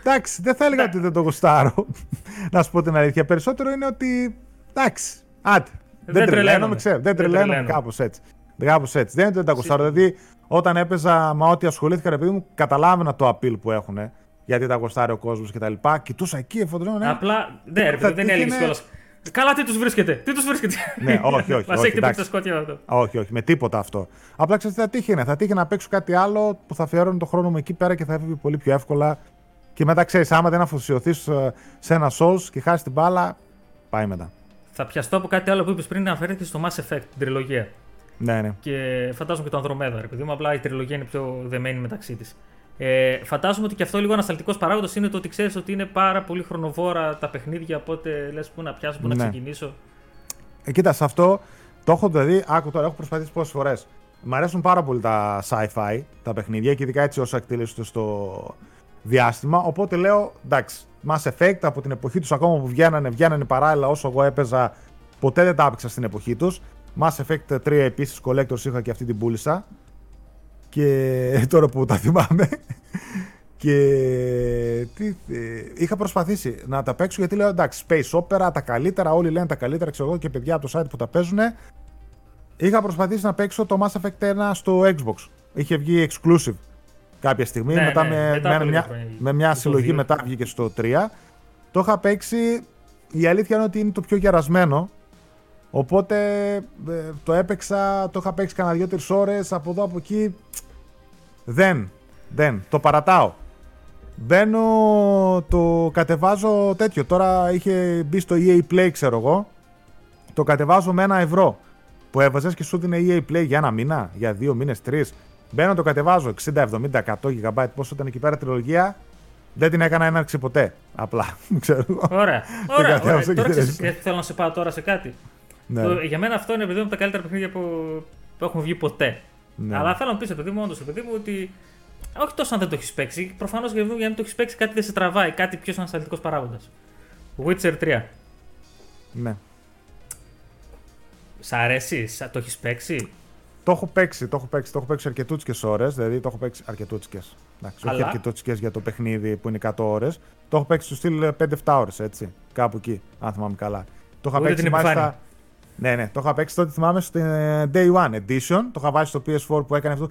Εντάξει, δεν θα έλεγα ότι δεν το γουστάρω. Να σου πω την αλήθεια. Περισσότερο είναι ότι. Εντάξει, άντε. Δεν τρελαίνομαι, ξέρω. Δεν τρελαίνομαι, κάπως έτσι. Δεν είναι ότι δεν τα γουστάρω. Δηλαδή, όταν έπαιζα με ό,τι ασχολήθηκα, ρε παιδί μου, καταλάβαινα το appeal που έχουν. Γιατί τα γουστάρει ο κόσμος κτλ. Κοιτούσα εκεί, εφοντρώνω. Απλά δεν έλεγε κιόλα. Καλά, τι τους βρίσκεται. Ναι, όχι. Μας έχετε πει στα σκότια αυτό. Όχι, με τίποτα αυτό. Απλά ξέρετε, θα τύχει να παίξω κάτι άλλο που θα αφιέρωνε το χρόνο μου εκεί πέρα και θα έφυγε πολύ πιο εύκολα. Και μετά ξέρεις, άμα δεν αφοσιωθείς σε ένα Souls και χάσεις την μπάλα, πάει μετά. Θα πιαστώ από κάτι άλλο που είπες πριν, αναφέρθηκε στο Mass Effect, την τριλογία. Ναι. Και φαντάζομαι και το Andromeda, επειδή απλά η τριλογία είναι πιο δεμένη μεταξύ της. Φαντάζομαι ότι και αυτό λίγο ανασταλτικός παράγοντας είναι το ότι ξέρεις ότι είναι πάρα πολύ χρονοβόρα τα παιχνίδια, οπότε λες πού να πιάσω, πού να ξεκινήσω. Κοίτα, σε αυτό το έχω δηλαδή, άκου τώρα, έχω προσπαθήσει πόσες φορές. Μ' αρέσουν πάρα πολύ τα sci-fi, τα παιχνίδια και ειδικά έτσι όσα εκτελήσονται στο διάστημα, οπότε λέω εντάξει, Mass Effect από την εποχή τους ακόμα που βγαίνανε παράλληλα όσο εγώ έπαιζα, ποτέ δεν τα έπαιξα στην εποχή τους. Mass Effect 3 επίσης, Collectors είχα και αυτή την πούλησα. Και τώρα που τα θυμάμαι. Και είχα προσπαθήσει να τα παίξω γιατί λέω εντάξει, Space Opera, τα καλύτερα, όλοι λένε τα καλύτερα, ξέρω εγώ και παιδιά από το site που τα παίζουν. Είχα προσπαθήσει να παίξω το Mass Effect 1 στο Xbox. Είχε βγει exclusive κάποια στιγμή, μετά με μια συλλογή μετά βγήκε στο 3. Το είχα παίξει, η αλήθεια είναι ότι είναι το πιο γερασμένο. Οπότε το έπαιξα, το είχα παίξει κανένα 2-3 ώρες, από εδώ από εκεί, δεν, το παρατάω. Μπαίνω, το κατεβάζω τέτοιο, τώρα είχε μπει στο EA Play ξέρω εγώ, το κατεβάζω με €1 που έβαζες και σου δίνε EA Play για ένα μήνα, για 2 μήνες, 3. Μπαίνω, το κατεβάζω, 60, 70, 100 GB, πόσο ήταν εκεί πέρα τριλογία. Δεν την έκανα έναρξη ποτέ, απλά, ξέρω εγώ. Ωραία, τώρα ξέρεις, θέλω να σε πάω τώρα σε κάτι. Ναι. Για μένα αυτό είναι από τα καλύτερα παιχνίδια που έχουν βγει ποτέ. Ναι. Αλλά θέλω να πεις, παιδί μου, όντως, παιδί μου, ότι όχι τόσο αν δεν το έχεις παίξει. Προφανώς για να μην το έχεις παίξει, κάτι δεν σε τραβάει, κάτι πιο ανασταλτικός παράγοντας. Witcher 3. Ναι. Σ' αρέσει, το έχεις παίξει. Το έχω παίξει αρκετούτσικες ώρες. Δηλαδή το έχω παίξει αρκετούτσικες. Εντάξει, αλλά... όχι αρκετούτσικες για το παιχνίδι που είναι 100 ώρες. Το έχω παίξει στο στυλ 5-7 ώρες, έτσι. Κάπου εκεί, αν θυμάμαι καλά. Το είχα παίξει μάλιστα. Ναι, το είχα παίξει τότε, θυμάμαι, στην Day One Edition. Το είχα βάλει στο PS4 που έκανε αυτό.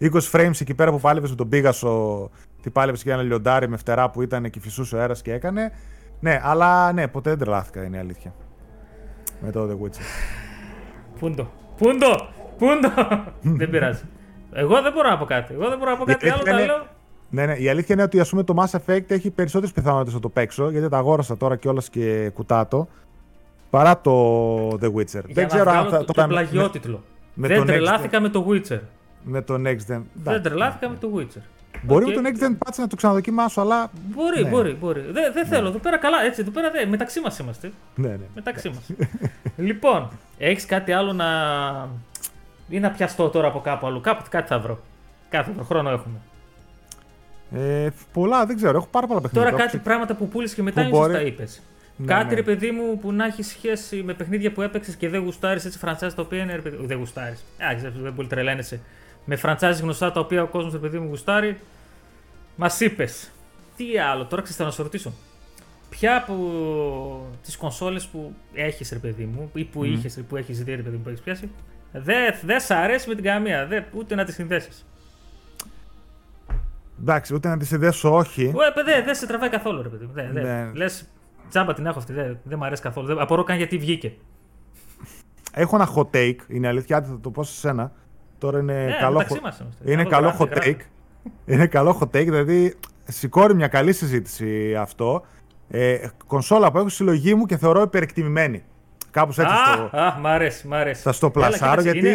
20 frames εκεί πέρα που πάλευε με τον Πίγασο. Τι πάλευε και ένα λιοντάρι με φτερά που ήταν και φυσούσε ο αέρας και έκανε. Ναι, αλλά ναι, ποτέ δεν τρελάθηκα, είναι η αλήθεια. Με το The Witcher. Πούντο! Δεν πειράζει. Εγώ δεν μπορώ να πω κάτι. Άλλο τα λέω. Ναι, η αλήθεια είναι ότι ας πούμε το Mass Effect έχει περισσότερες πιθανότητες να το παίξω γιατί τα αγόρασα τώρα κιόλας και κουτάτο. Παρά το The Witcher. Δεν ξέρω αν θα. Το πλαγιότιτλο. Δεν τρελάθηκα με το Witcher. Δεν τρελάθηκα με το Witcher. Μπορεί με τον Extended Patch να το ξαναδοκιμάσω, αλλά. Μπορεί, ναι. μπορεί. Δεν θέλω. Ναι. Εδώ πέρα καλά. Έτσι, εδώ πέρα μεταξύ μας είμαστε. Ναι. Μεταξύ μας. Λοιπόν, έχεις κάτι άλλο να. Ή να πιαστώ τώρα από κάπου αλλού. Κάτι θα βρω. Χρόνο έχουμε. Πολλά, δεν ξέρω. Έχω πάρα πολλά παιχνίδια. Τώρα κάτι πράγματα που πούλησε και μετά ίσως τα είπες. Ναι, κάτι ρε παιδί μου που να έχει σχέση με παιχνίδια που έπαιξες και δεν γουστάρεις, έτσι franchise τα οποία είναι. Δεν γουστάρεις. Δεν πολύ τρελαίνεσαι. Με franchise γνωστά τα οποία ο κόσμος ρε παιδί μου γουστάρει. Μας είπες. Τι άλλο, τώρα ξέρεις να σου ρωτήσω. Ποια από τις κονσόλες που έχεις ρε παιδί μου ή που είχες ή που έχεις δει ρε παιδί μου που έχεις πιάσει, δεν σ' αρέσει με την καμία, ούτε να τη συνδέσεις. Εντάξει, ούτε να τη συνδέσω, όχι. Δεν σε τραβάει καθόλου ρε παιδί μου. Ναι. Λες, τσάμπα την έχω αυτή, δεν μ' αρέσει καθόλου. Απορώ καν γιατί βγήκε. Έχω ένα hot take, είναι αλήθεια, άντε θα το πω σε σένα. Τώρα είναι καλό hot take. Είναι καλό hot take, δηλαδή σηκώρει μια καλή συζήτηση αυτό. Κονσόλα που έχω στη συλλογή μου και θεωρώ υπερεκτιμημένη. Κάπως έτσι μ' αρέσει. Θα στο πλασάρω γιατί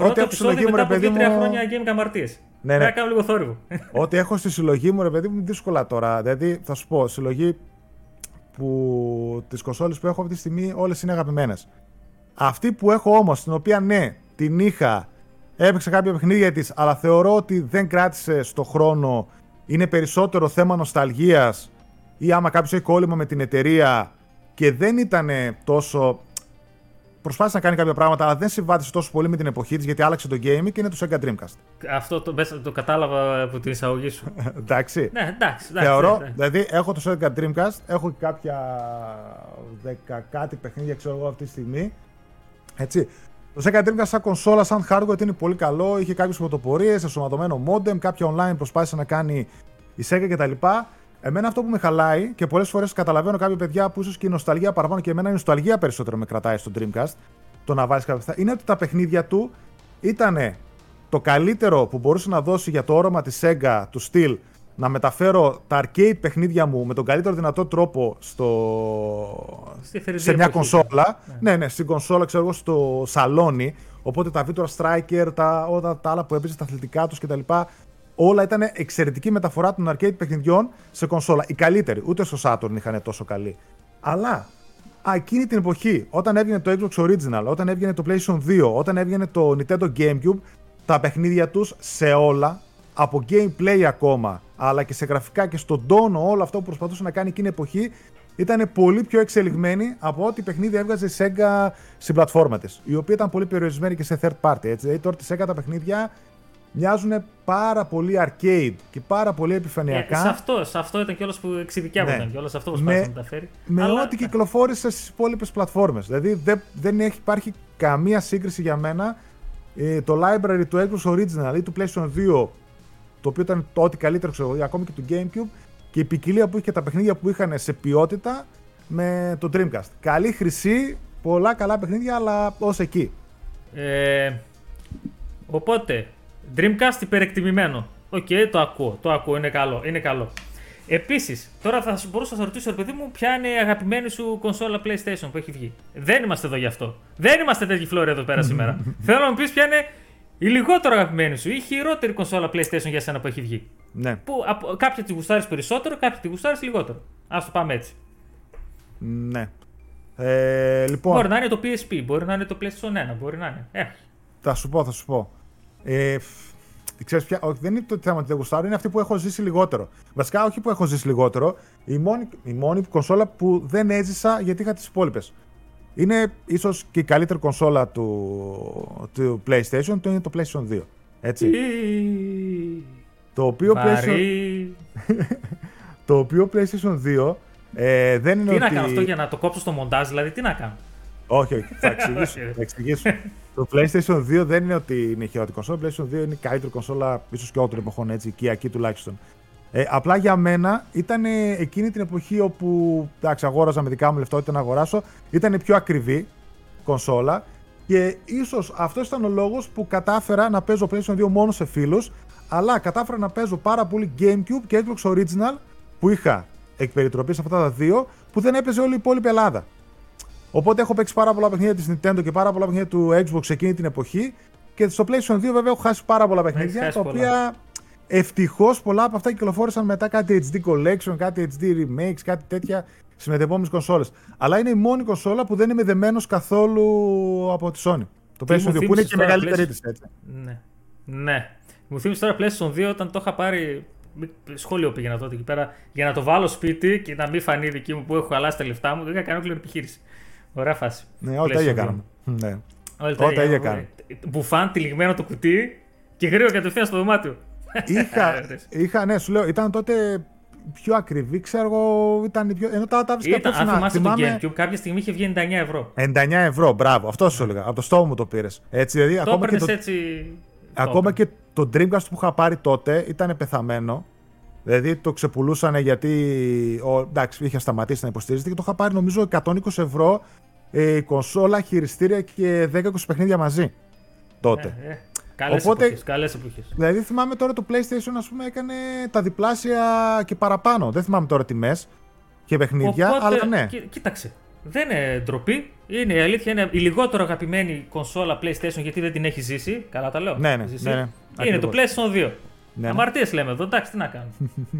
ό,τι έχω στη συλλογή μου, ρε παιδί μου. Πριν 3 χρόνια Gaming Αμαρτίες. Ναι. Να κάνω λίγο θόρυβο. Ό,τι έχω στη συλλογή μου, ρε παιδί μου, δύσκολα τώρα. Δηλαδή θα σου πω, συλλογή που τις κονσόλες που έχω αυτή τη στιγμή όλες είναι αγαπημένες. Αυτή που έχω όμως, την οποία ναι, την είχα. Έπαιξα κάποια παιχνίδια της, αλλά θεωρώ ότι δεν κράτησε στο χρόνο. Είναι περισσότερο θέμα νοσταλγίας ή άμα κάποιος έχει κόλλημα με την εταιρεία και δεν ήταν τόσο. Προσπάθησε να κάνει κάποια πράγματα, αλλά δεν συμβάτησε τόσο πολύ με την εποχή της γιατί άλλαξε το gaming και είναι το Sega Dreamcast. Αυτό το κατάλαβα από την εισαγωγή σου. Εντάξει. Ναι, εντάξει. Θεωρώ, δηλαδή έχω το Sega Dreamcast, έχω και κάποια 10 κάτι παιχνίδια, ξέρω εγώ αυτή τη στιγμή. Έτσι. Το Sega Dreamcast σαν κονσόλα, σαν hardware είναι πολύ καλό, είχε κάποιες πρωτοπορίες, ενσωματωμένο modem, κάποια online προσπάθησε να κάνει η Sega κτλ. Εμένα αυτό που με χαλάει και πολλές φορές καταλαβαίνω κάποια παιδιά που ίσως και η νοσταλγία παραπάνω και εμένα η νοσταλγία περισσότερο με κρατάει στο Dreamcast, το να βάζει κάποια είναι ότι τα παιχνίδια του ήταν το καλύτερο που μπορούσε να δώσει για το όραμα της Sega, του στυλ, να μεταφέρω τα arcade παιχνίδια μου με τον καλύτερο δυνατό τρόπο σε μια κονσόλα. Ναι, στην κονσόλα, ξέρω εγώ, στο σαλόνι. Οπότε τα Victor Striker, τα άλλα που έπαιζε, τα αθλητικά τους κτλ. Όλα ήταν εξαιρετική μεταφορά των arcade παιχνιδιών σε κονσόλα. Οι καλύτεροι, ούτε στο Saturn είχαν τόσο καλή. Αλλά εκείνη την εποχή, όταν έβγαινε το Xbox Original, όταν έβγαινε το PlayStation 2, όταν έβγαινε το Nintendo GameCube, τα παιχνίδια τους σε όλα, από gameplay ακόμα, αλλά και σε γραφικά και στον τόνο, όλο αυτό που προσπαθούσε να κάνει εκείνη την εποχή, ήταν πολύ πιο εξελιγμένη από ό,τι παιχνίδια έβγαζε η Sega στην πλατφόρμα της, η οποία ήταν πολύ περιορισμένη και σε third party. Έτσι. Δηλαδή, τώρα τη Sega τα παιχνίδια μοιάζουν πάρα πολύ arcade και πάρα πολύ επιφανειακά. Σε αυτό ήταν κιόλας που εξειδικεύονταν, ναι. Κιόλας αυτό που προσπάθησε να μεταφέρει. Αλλά ό,τι κυκλοφόρησε στις υπόλοιπες πλατφόρμες. Δηλαδή, δεν υπάρχει καμία σύγκριση για μένα. Το library του Xbox Original ή του PlayStation 2. Το οποίο ήταν το ό,τι καλύτερο, ξέρω, ακόμη και του Gamecube, και η ποικιλία που είχε και τα παιχνίδια που είχαν σε ποιότητα με το Dreamcast. Καλή χρυσή, πολλά καλά παιχνίδια, αλλά ως εκεί. Οπότε, Dreamcast υπερεκτιμημένο. Οκ, το ακούω, είναι καλό. Επίσης, τώρα θα μπορούσα να σας ρωτήσω, ρε παιδί μου, ποια είναι η αγαπημένη σου κονσόλα PlayStation που έχει βγει. Δεν είμαστε εδώ γι' αυτό. Δεν είμαστε τέτοιοι φλόροι εδώ πέρα σήμερα. Θέλω να μου πεις ποια είναι. Η λιγότερο αγαπημένη σου, η χειρότερη κονσόλα PlayStation για σένα που έχει βγει. Ναι. Που κάποια τη γουστάρεις περισσότερο, κάποια τη γουστάρεις λιγότερο. Ας το πάμε έτσι. Ναι. Λοιπόν. Μπορεί να είναι το PSP, μπορεί να είναι το PlayStation 1, μπορεί να είναι. Θα σου πω. Ξέρεις πια, όχι, δεν είναι το θέμα ότι δεν γουστάρω, είναι αυτή που έχω ζήσει λιγότερο. Βασικά, όχι που έχω ζήσει λιγότερο, η μόνη κονσόλα που δεν έζησα γιατί είχα τις υπόλοιπες. Είναι ίσως και η καλύτερη κονσόλα του PlayStation, το είναι το PlayStation 2, έτσι. Το οποίο PlayStation 2 δεν είναι ότι... Τι να κάνω αυτό για να το κόψω στο μοντάζ, δηλαδή τι να κάνω. Όχι, θα εξηγήσω. Το PlayStation 2 δεν είναι ότι είναι η χειρότερη κονσόλα, το PlayStation 2 είναι η καλύτερη κονσόλα ίσως και όλων των εποχών, έτσι, οικιακή τουλάχιστον. Απλά για μένα ήταν εκείνη την εποχή όπου αγόραζα με δικά μου λεφτά, ό,τι να αγοράσω, ήταν η πιο ακριβή κονσόλα και ίσως αυτός ήταν ο λόγος που κατάφερα να παίζω PlayStation 2 μόνο σε φίλους, αλλά κατάφερα να παίζω πάρα πολύ GameCube και Xbox Original που είχα εκπεριτροπή σε αυτά τα δύο που δεν έπαιζε όλη η υπόλοιπη Ελλάδα. Οπότε έχω παίξει πάρα πολλά παιχνίδια της Nintendo και πάρα πολλά παιχνίδια του Xbox εκείνη την εποχή και στο PlayStation 2 βέβαια έχω χάσει πάρα πολλά παιχνίδια τα οποία. Ευτυχώς πολλά από αυτά κυκλοφόρησαν μετά κάτι HD Collection, κάτι HD Remakes, κάτι τέτοια στις μετεπόμενες κονσόλες. Αλλά είναι η μόνη κονσόλα που δεν είμαι δεμένος καθόλου από τη Sony. Το PlayStation 2 που είναι και η μεγαλύτερη της, έτσι. Ναι. Ναι. Μου θύμισε τώρα PlayStation 2 όταν το είχα πάρει. Σχόλιο πήγαινα τότε εκεί πέρα για να το βάλω σπίτι και να μην φανεί η δική μου που έχω χαλάσει τα λεφτά μου. Δεν είχα κανένα επιχείρηση. Ωραία φάση. Ναι, όλα τα ίδια κάναμε. Ναι. Όλα ίδια κάναμε. Μπουφάν, τυλιγμένο το κουτί και γρήγορα κατευθείαν στο δωμάτιο. Είχα, ναι, σου λέω, ήταν τότε πιο ακριβή, ξέρω εγώ. Ενώ τα βρίσκα πίσω. Αν θυμάσαι το GameCube, κάποια στιγμή είχε βγει 99€. 99€, μπράβο, αυτό σου έλεγα. Από το στόμα μου το πήρε. Το έπαιρνε έτσι. Ακόμα και το Dreamcast που είχα πάρει τότε ήταν πεθαμένο. Δηλαδή το ξεπουλούσανε γιατί. Εντάξει, είχε σταματήσει να υποστηρίζεται και το είχα πάρει νομίζω 120€ κονσόλα, χειριστήρια και 10-20 παιχνίδια μαζί. Τότε. Καλές εποχές. Δηλαδή θυμάμαι τώρα το PlayStation, ας πούμε, έκανε τα διπλάσια και παραπάνω. Δεν θυμάμαι τώρα τιμές και παιχνίδια. Οπότε, αλλά ναι. Κοίταξε. Δεν είναι ντροπή. Είναι η αλήθεια. Είναι η λιγότερο αγαπημένη κονσόλα PlayStation γιατί δεν την έχει ζήσει. Καλά τα λέω. Ναι. Είναι το PlayStation 2. Ναι. Αμαρτίες λέμε εδώ. Εντάξει, τι να κάνουμε.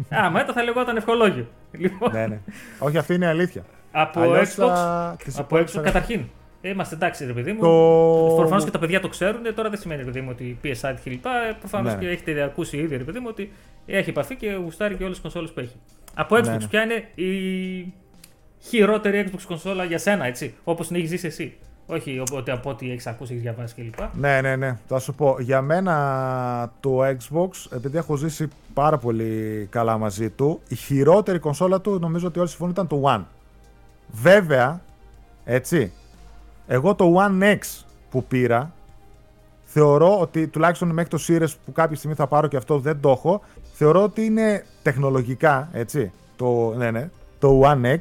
Άμα έτω θα λεγόταν ευχολόγιο. Λοιπόν. Ναι. Όχι, αυτή είναι η αλήθεια. Από Xbox. Καταρχήν. Είμαστε εντάξει, ρε παιδί μου. Προφανώς και τα παιδιά το ξέρουν. Τώρα δεν σημαίνει, ρε παιδί μου, ότι PSI και λοιπά. Προφανώς και έχετε ακούσει ήδη, ρε παιδί μου, ότι έχει επαφή και γουστάρει και όλες τις κονσόλες που έχει. Από Xbox πια είναι η χειρότερη Xbox κονσόλα για σένα, έτσι. Όπως την έχεις ζήσει εσύ. Όχι από ό,τι έχεις ακούσει, έχεις διαβάσει κλπ. Ναι. Θα σου πω. Για μένα το Xbox, επειδή έχω ζήσει πάρα πολύ καλά μαζί του, η χειρότερη κονσόλα του, νομίζω ότι όλοι συμφωνούν, ήταν το One. Βέβαια, έτσι. Εγώ το One X που πήρα, θεωρώ ότι τουλάχιστον μέχρι το Series που κάποια στιγμή θα πάρω και αυτό δεν το έχω, θεωρώ ότι είναι τεχνολογικά, έτσι, το One X,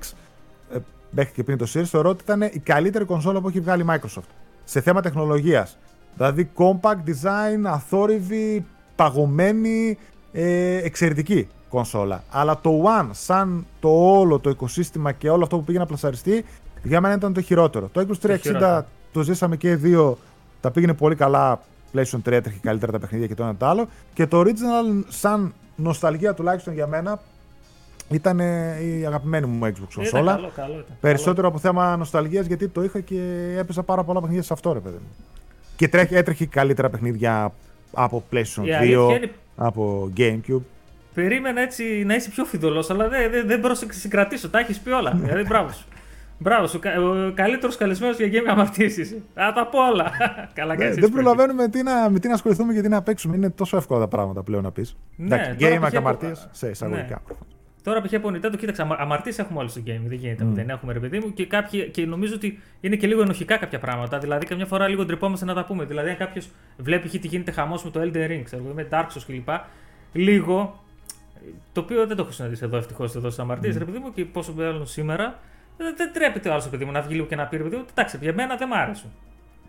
μέχρι και πριν το Series, θεωρώ ότι ήταν η καλύτερη κονσόλα που έχει βγάλει η Microsoft, σε θέμα τεχνολογίας. Δηλαδή compact design, αθόρυβη, παγωμένη, εξαιρετική κονσόλα. Αλλά το One, σαν το όλο το οικοσύστημα και όλο αυτό που πήγε να πλασαριστεί, για μένα ήταν το χειρότερο. Το Xbox 360 το ζήσαμε και οι δύο, τα πήγαινε πολύ καλά. PlayStation 3 τρέχει καλύτερα τα παιχνίδια και το ένα το άλλο. Και το Original, σαν νοσταλγία τουλάχιστον για μένα, ήταν η αγαπημένη μου Xbox κονσόλα. Καλό. Περισσότερο από θέμα νοσταλγίας, γιατί το είχα και έπαιζα πάρα πολλά παιχνίδια σε αυτό, ρε παιδί μου. Και έτρεχε καλύτερα παιχνίδια από PlayStation 2, από GameCube. Περίμενα έτσι να είσαι πιο φιδωλός, αλλά δεν πρόσεξα να συγκρατήσω. Τα έχεις πει όλα. Δηλαδή, μπράβο σου. Μπράβο σου, ο καλύτερος καλεσμένος για Gaming Αμαρτίες. Θα τα πω όλα. Δεν προλαβαίνουμε με τι να ασχοληθούμε και τι να παίξουμε. Είναι τόσο εύκολα τα πράγματα πλέον να πεις. Gaming Αμαρτίες σε εισαγωγικά. Τώρα π.χ. από Nintendo, κοίταξε, αμαρτίες έχουμε όλοι στο game. Δεν γίνεται δεν έχουμε, ρε παιδί μου. Και νομίζω ότι είναι και λίγο ενοχικά κάποια πράγματα. Δηλαδή, καμιά φορά λίγο ντρεπόμαστε να τα πούμε. Δηλαδή, αν κάποιος βλέπει τι γίνεται χαμός με το Elden Ring, ξέρω εγώ, με Dark Souls κλπ. Λίγο. Το οποίο δεν το έχω συναντήσει εδώ ευτυχώς στις αμαρτίες, ρε παιδί μου, και πόσο μάλλον σήμερα. Δεν τρέπεται ο άλλος, παιδί μου, να βγει λίγο και να πει, παιδί μου, εντάξει, για μένα δεν μ' άρεσε.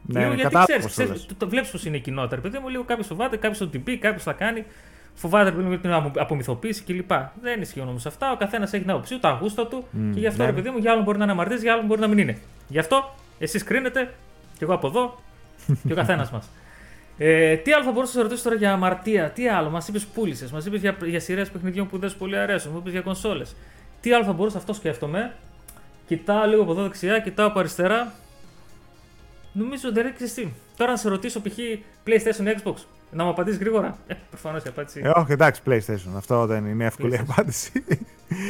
Ναι, λίγο γιατί ξέρεις, το βλέπεις πως είναι η κοινότητα, παιδί μου, λίγο κάποιος φοβάται, κάποιος τον τυπεί, κάποιος θα κάνει, φοβάται, παιδί μου, να απομυθοποιήσει κλπ. Δεν ισχύουν όμως αυτά, ο καθένας έχει την άποψή του, τα γούστα του και γι' αυτό, ρε παιδί μου, για άλλον μπορεί να είναι αμαρτής, για άλλον μπορεί να μην είναι. Γι' αυτό εσείς κρίνετε, και εγώ από εδώ και ο καθένας μας. Τι άλλο θα μπορούσα να σε ρωτήσω τώρα για αμαρτία, τι άλλο, μας είπες πούλησες, μας είπες για σειρές παιχνιδιών που δεν σου πολύ αρέσουν, μας είπες για κονσόλες. Τι άλλο θα μπορούσα, αυτό σκέφτομαι. Κοιτάω λίγο από εδώ δεξιά, κοιτάω από αριστερά. Νομίζω δεν ρίξεις τι. Τώρα να σε ρωτήσω π.χ. PlayStation, Xbox, να μου απαντήσεις γρήγορα. Προφανώς η απάντηση. Όχι, εντάξει, PlayStation. Αυτό δεν είναι εύκολη απάντηση.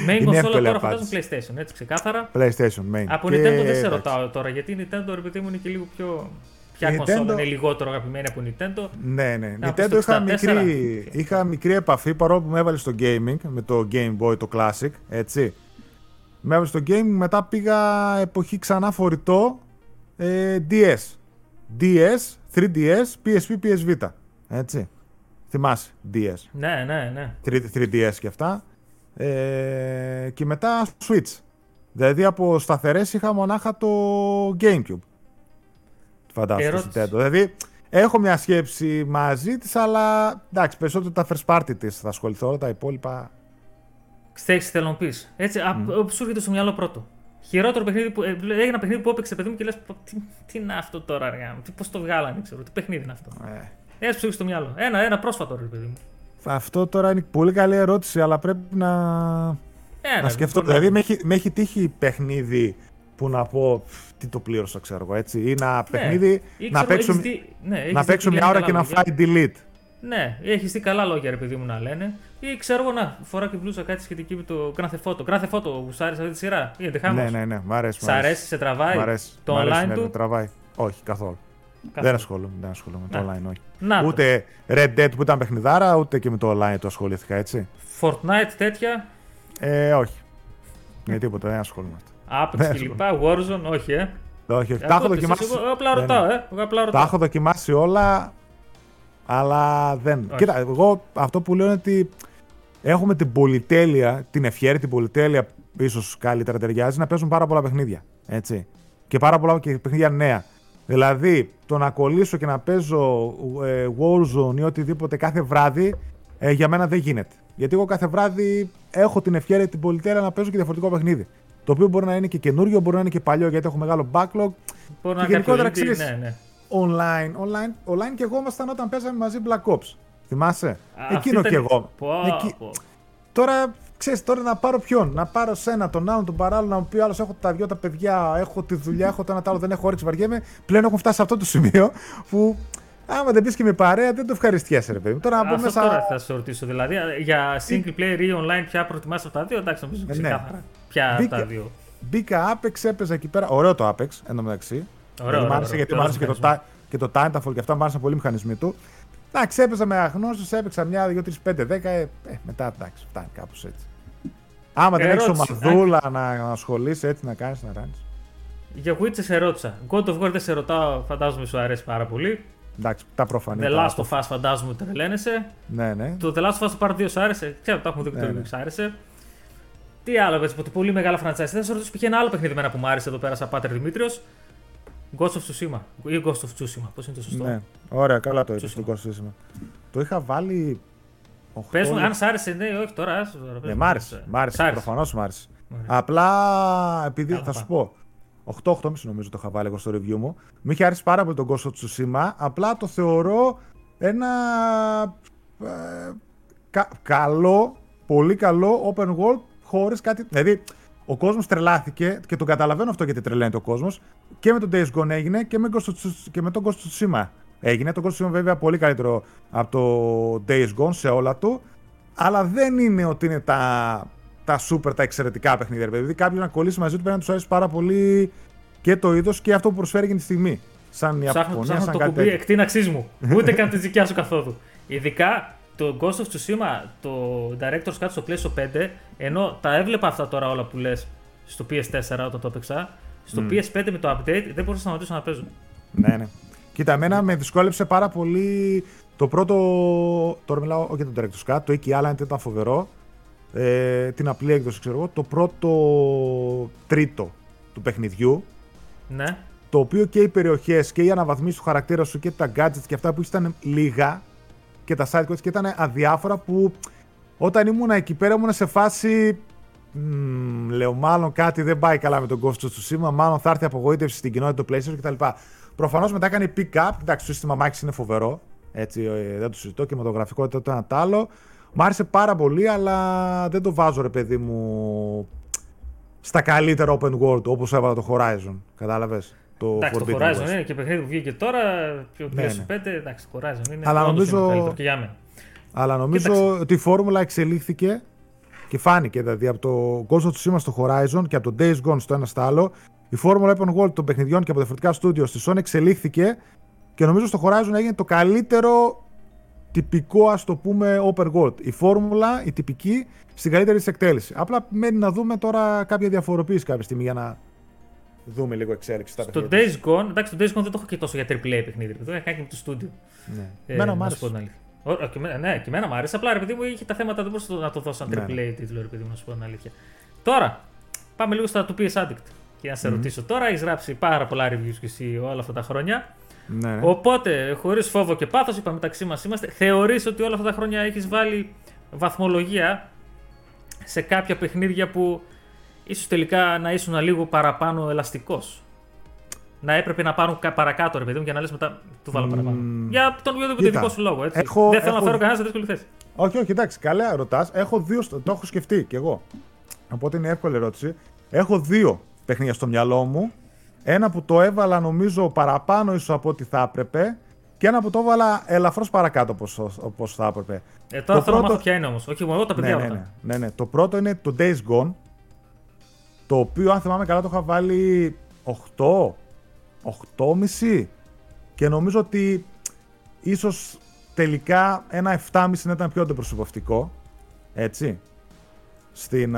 Main κονσόλα τώρα φαντάζομαι PlayStation, έτσι ξεκάθαρα. PlayStation, main. Από Nintendo δεν σε ρωτάω τώρα, γιατί η Nintendo, ρε παιδί μου, είναι και λίγο πιο. Ποια κονσόλα είναι λιγότερο αγαπημένη από Nintendo. Ναι. Nintendo είχα μικρή επαφή, παρόλο που με έβαλε στο gaming, με το Game Boy, το Classic, έτσι. Μέχρι στο gaming, μετά πήγα εποχή ξανά φορητό DS, 3DS, PSP, PSV, έτσι. Θυμάσαι, DS. Ναι. 3DS και αυτά. Και μετά Switch. Δηλαδή από σταθερές είχα μονάχα το GameCube. Φαντάζομαι στο Nintendo. Δηλαδή έχω μια σκέψη μαζί της, αλλά εντάξει, περισσότερο τα first party της θα ασχοληθώ, όλα τα υπόλοιπα. Στέξεις, θέλω να πεις. Έτσι, όπου σου έρχεται στο μυαλό πρώτο. Χειρότερο παιχνίδι που έγινε, ένα παιχνίδι που έπαιξε, παιδί μου, και λες τι είναι αυτό τώρα, αργά μου, πώς το βγάλανε, ξέρω, τι παιχνίδι είναι αυτό. Έσου στο μυαλό. Ένα πρόσφατο, ρε παιδί μου. Αυτό τώρα είναι πολύ καλή ερώτηση, αλλά πρέπει να σκεφτώ. Δηλαδή, με έχει τύχει παιχνίδι που να πω τι το πλήρωσα, ξέρω εγώ, έτσι. Ή ένα παιχνίδι να παίξω μια ώρα και να φάει delete. Ναι, έχεις δει καλά λόγια, ρε παιδί μου, να λένε. Ή ξέρω εγώ, να φορά και μπλούζα κάτι σχετική με το Grand Theft Auto. Grand Theft Auto, γουστάρεις αυτή τη σειρά? Γίνεται χάμος. Ναι, μ' αρέσει. Σ' αρέσει, σε τραβάει? Το online του? Τραβάει. Όχι, καθόλου. Δεν ασχολούμαι με το online, όχι. Ούτε Red Dead που ήταν παιχνιδάρα, ούτε και με το online το ασχολήθηκα, έτσι. Fortnite, τέτοια. Όχι. Με τίποτα, δεν ασχολούμαι. Apex κλπ. Warzone, όχι, Όχι. Τα έχω δοκιμάσει. Τα έχω δοκιμάσει όλα. Αλλά δεν. Okay. Κοίτα, εγώ αυτό που λέω είναι ότι έχουμε την πολυτέλεια, την ευχέρεια, την πολυτέλεια ίσως καλύτερα ταιριάζει, να παίζουν πάρα πολλά παιχνίδια. Έτσι. Και πάρα πολλά και παιχνίδια νέα. Δηλαδή, το να κολλήσω και να παίζω Warzone ή οτιδήποτε κάθε βράδυ, για μένα δεν γίνεται. Γιατί εγώ κάθε βράδυ έχω την ευχέρεια, την πολυτέλεια να παίζω και διαφορετικό παιχνίδι. Το οποίο μπορεί να είναι και καινούριο, μπορεί να είναι και παλιό, γιατί έχω μεγάλο backlog. Μπορεί και να είναι ναι. Online και εγώ ήμασταν όταν παίζαμε μαζί Black Ops. Θυμάσαι? Εκείνο ήταν... και εγώ. Τώρα, ξέρεις, τώρα να πάρω ποιον? Να πάρω σένα, τον άλλον, τον παράλληλο, να μου πει άλλος: έχω τα δυο τα παιδιά, έχω τη δουλειά, έχω το ένα, το άλλο, δεν έχω όρεξη, βαριέμαι. Πλέον έχουμε φτάσει σε αυτό το σημείο που άμα δεν πεις και με παρέα, δεν το ευχαριστιέσαι, ρε παιδί μου. Τώρα, αυτό μέσα... τώρα θα σου ρωτήσω, δηλαδή για single player ή online, ποια προτιμάς από τα δύο? Εντάξει, νομίζω ξεκάθαρα. Ναι. Ποια από τα δύο? Μπήκα Apex, έπαιζα εκεί πέρα. Ωραίο το Apex, εντωμεταξύ. Μου άρεσε, γιατί μου άρεσε και το Titanfall και αυτά, μου άρεσαν πολύ οι μηχανισμοί του. Εντάξει, έπαιζα με αγνώστους, έπαιξα μια, δύο, τρεις, πέντε, δέκα, μετά εντάξει, φτάνει κάπως έτσι. Άμα δεν έχεις ομαδούλα να ασχολείσαι, έτσι να κάνεις, να ράνεις. Για Witcher σε ρώτησα. God of War δεν σε ρωτάω, φαντάζομαι σου αρέσει πάρα πολύ. Εντάξει, τα προφανή. The Last of Us φαντάζομαι ότι τρελαίνεσαι. Ναι. Το The Last of Us Part 2 σου άρεσε. Ξέρω, το έχουμε δει και το 2 σου άρεσε. Τι άλλο, έτσι, πολύ μεγάλα franchise. Θα σε ρωτήσω, πήγε ένα άλλο παιχνίδι μένα που μου άρεσε εδώ πέρα σαν Πάτερ Δημήτριος. Ghost of Tsushima, πώς είναι το σωστό? Ναι, ωραία, καλά το είπες, το Ghost of Tsushima. Το είχα βάλει 8... Πες μου, αν σ' άρεσε, ναι, όχι τώρα, Ναι, μ' άρεσε, προφανώς μ' άρεσε. Απλά, επειδή, θα σου πω, 8-8,5 νομίζω το είχα βάλει εγώ στο review μου. Μου είχε άρεσε πάρα πολύ το Ghost of Tsushima, απλά το θεωρώ ένα καλό, πολύ καλό open world, χωρίς κάτι, δηλαδή... Ο κόσμος τρελάθηκε και τον καταλαβαίνω αυτό γιατί τρελαίνεται ο κόσμος. Και με τον Days Gone έγινε και με τον Ghost of Tsushima έγινε. Το Ghost of Tsushima βέβαια πολύ καλύτερο από το Days Gone σε όλα του. Αλλά δεν είναι ότι είναι τα super, τα εξαιρετικά παιχνίδια. Δηλαδή κάποιον να κολλήσει μαζί του πρέπει να του αρέσει πάρα πολύ και το είδος και αυτό που προσφέρει και τη στιγμή. Σαν η Απωνία, σαν το κάτι κουμπί εκτείναξής μου. Ούτε καν τη δικιά σου καθόλου. Ειδικά. Το Ghost of Tsushima, το Director's Cut στο PlayStation 5, ενώ τα έβλεπα αυτά τώρα όλα που λες στο PS4 όταν το έπαιξα, στο PS5 με το update δεν μπορούσα να σταματήσω να παίζω. Ναι. Κοίτα, εμένα με δυσκόλεψε πάρα πολύ το πρώτο. Τώρα μιλάω όχι για τον Director's Cut, το Iki Island ήταν φοβερό. Την απλή έκδοση, ξέρω εγώ. Το πρώτο τρίτο του παιχνιδιού. Ναι. Το οποίο και οι περιοχές και οι αναβαθμίσεις του χαρακτήρα σου και τα gadgets και αυτά που ήταν λίγα. Και τα side quests και ήταν αδιάφορα που όταν ήμουν εκεί πέρα ήμουν σε φάση λέω μάλλον κάτι δεν πάει καλά με τον Ghost of Tsushima, μάλλον θα έρθει απογοήτευση στην κοινότητα του PlayStation κτλ. Προφανώς μετά κάνει pick-up, εντάξει το σύστημα Max είναι φοβερό, έτσι δεν το συζητώ και με το γραφικό το ένα τ' άλλο. Μ' άρεσε πάρα πολύ αλλά δεν το βάζω ρε παιδί μου στα καλύτερα open world όπως έβαλα το Horizon, κατάλαβες. Εντάξει, το Horizon είναι και παιχνίδι που βγήκε τώρα, πιο PS5, εντάξει, το Horizon είναι καλύτερο και για μένα. Αλλά νομίζω ότι η φόρμουλα εξελίχθηκε και φάνηκε, δηλαδή από το Ghost of Tsushima στο Horizon και από το Days Gone στο ένα στο άλλο, η φόρμουλα Open World των παιχνιδιών και από διαφορετικά στούντιο στη Sony εξελίχθηκε και νομίζω στο Horizon έγινε το καλύτερο τυπικό, ας το πούμε, Open World. Η φόρμουλα, η τυπική, στην καλύτερη της εκτέλεση. Απλά μένει να δούμε τώρα κάποια διαφοροποίηση κάποια στιγμή για να δούμε λίγο εξέλιξη στα παιχνίδια. Days Gone, εντάξει, το Days Gone δεν το έχω και τόσο για AAA παιχνίδι. Το είχα κάνει με το στούντιο. Ναι. Εμένα μου άρεσε. Ναι, και εμένα μου άρεσε. Απλά ρε παιδί μου είχε τα θέματα, δεν μπορούσα να το δώσω σαν AAA τίτλο, ρε παιδί μου, να σου πω την αλήθεια. Τώρα, πάμε λίγο στα του PS Addict. Και να σε ρωτήσω τώρα, έχεις γράψει πάρα πολλά reviews κι εσύ όλα αυτά τα χρόνια. Ναι. Οπότε, χωρίς φόβο και πάθος, είπα μεταξύ μας είμαστε, θεωρείς ότι όλα αυτά τα χρόνια έχεις βάλει βαθμολογία σε κάποια παιχνίδια που. Ίσως τελικά να ήσουν λίγο παραπάνω ελαστικός. Να έπρεπε να πάρουν παρακάτω, ρε παιδί μου, για να λες μετά το βάλω παραπάνω. Για τον οποιοδήποτε δικό σου λόγο, έτσι. Δεν θέλω να φέρω κανένα σε δύσκολη θέση. Όχι, όχι, εντάξει, καλά ρωτάς. Έχω δύο, το έχω σκεφτεί κι εγώ. Οπότε είναι εύκολη ερώτηση. Έχω δύο παιχνίδια στο μυαλό μου. Ένα που το έβαλα νομίζω παραπάνω ίσως από ό,τι θα έπρεπε. Και ένα που το έβαλα ελαφρώς παρακάτω όπως θα έπρεπε. Τώρα θέλω να μάθω ποια είναι όμως. Όχι, εγώ τα παιδιά. Ναι. Το πρώτο είναι το Days Gone. Το οποίο, αν θυμάμαι καλά, το είχα βάλει 8,5. Και νομίζω ότι ίσως τελικά ένα 7,5 να ήταν πιο αντιπροσωπευτικό. Έτσι. Στην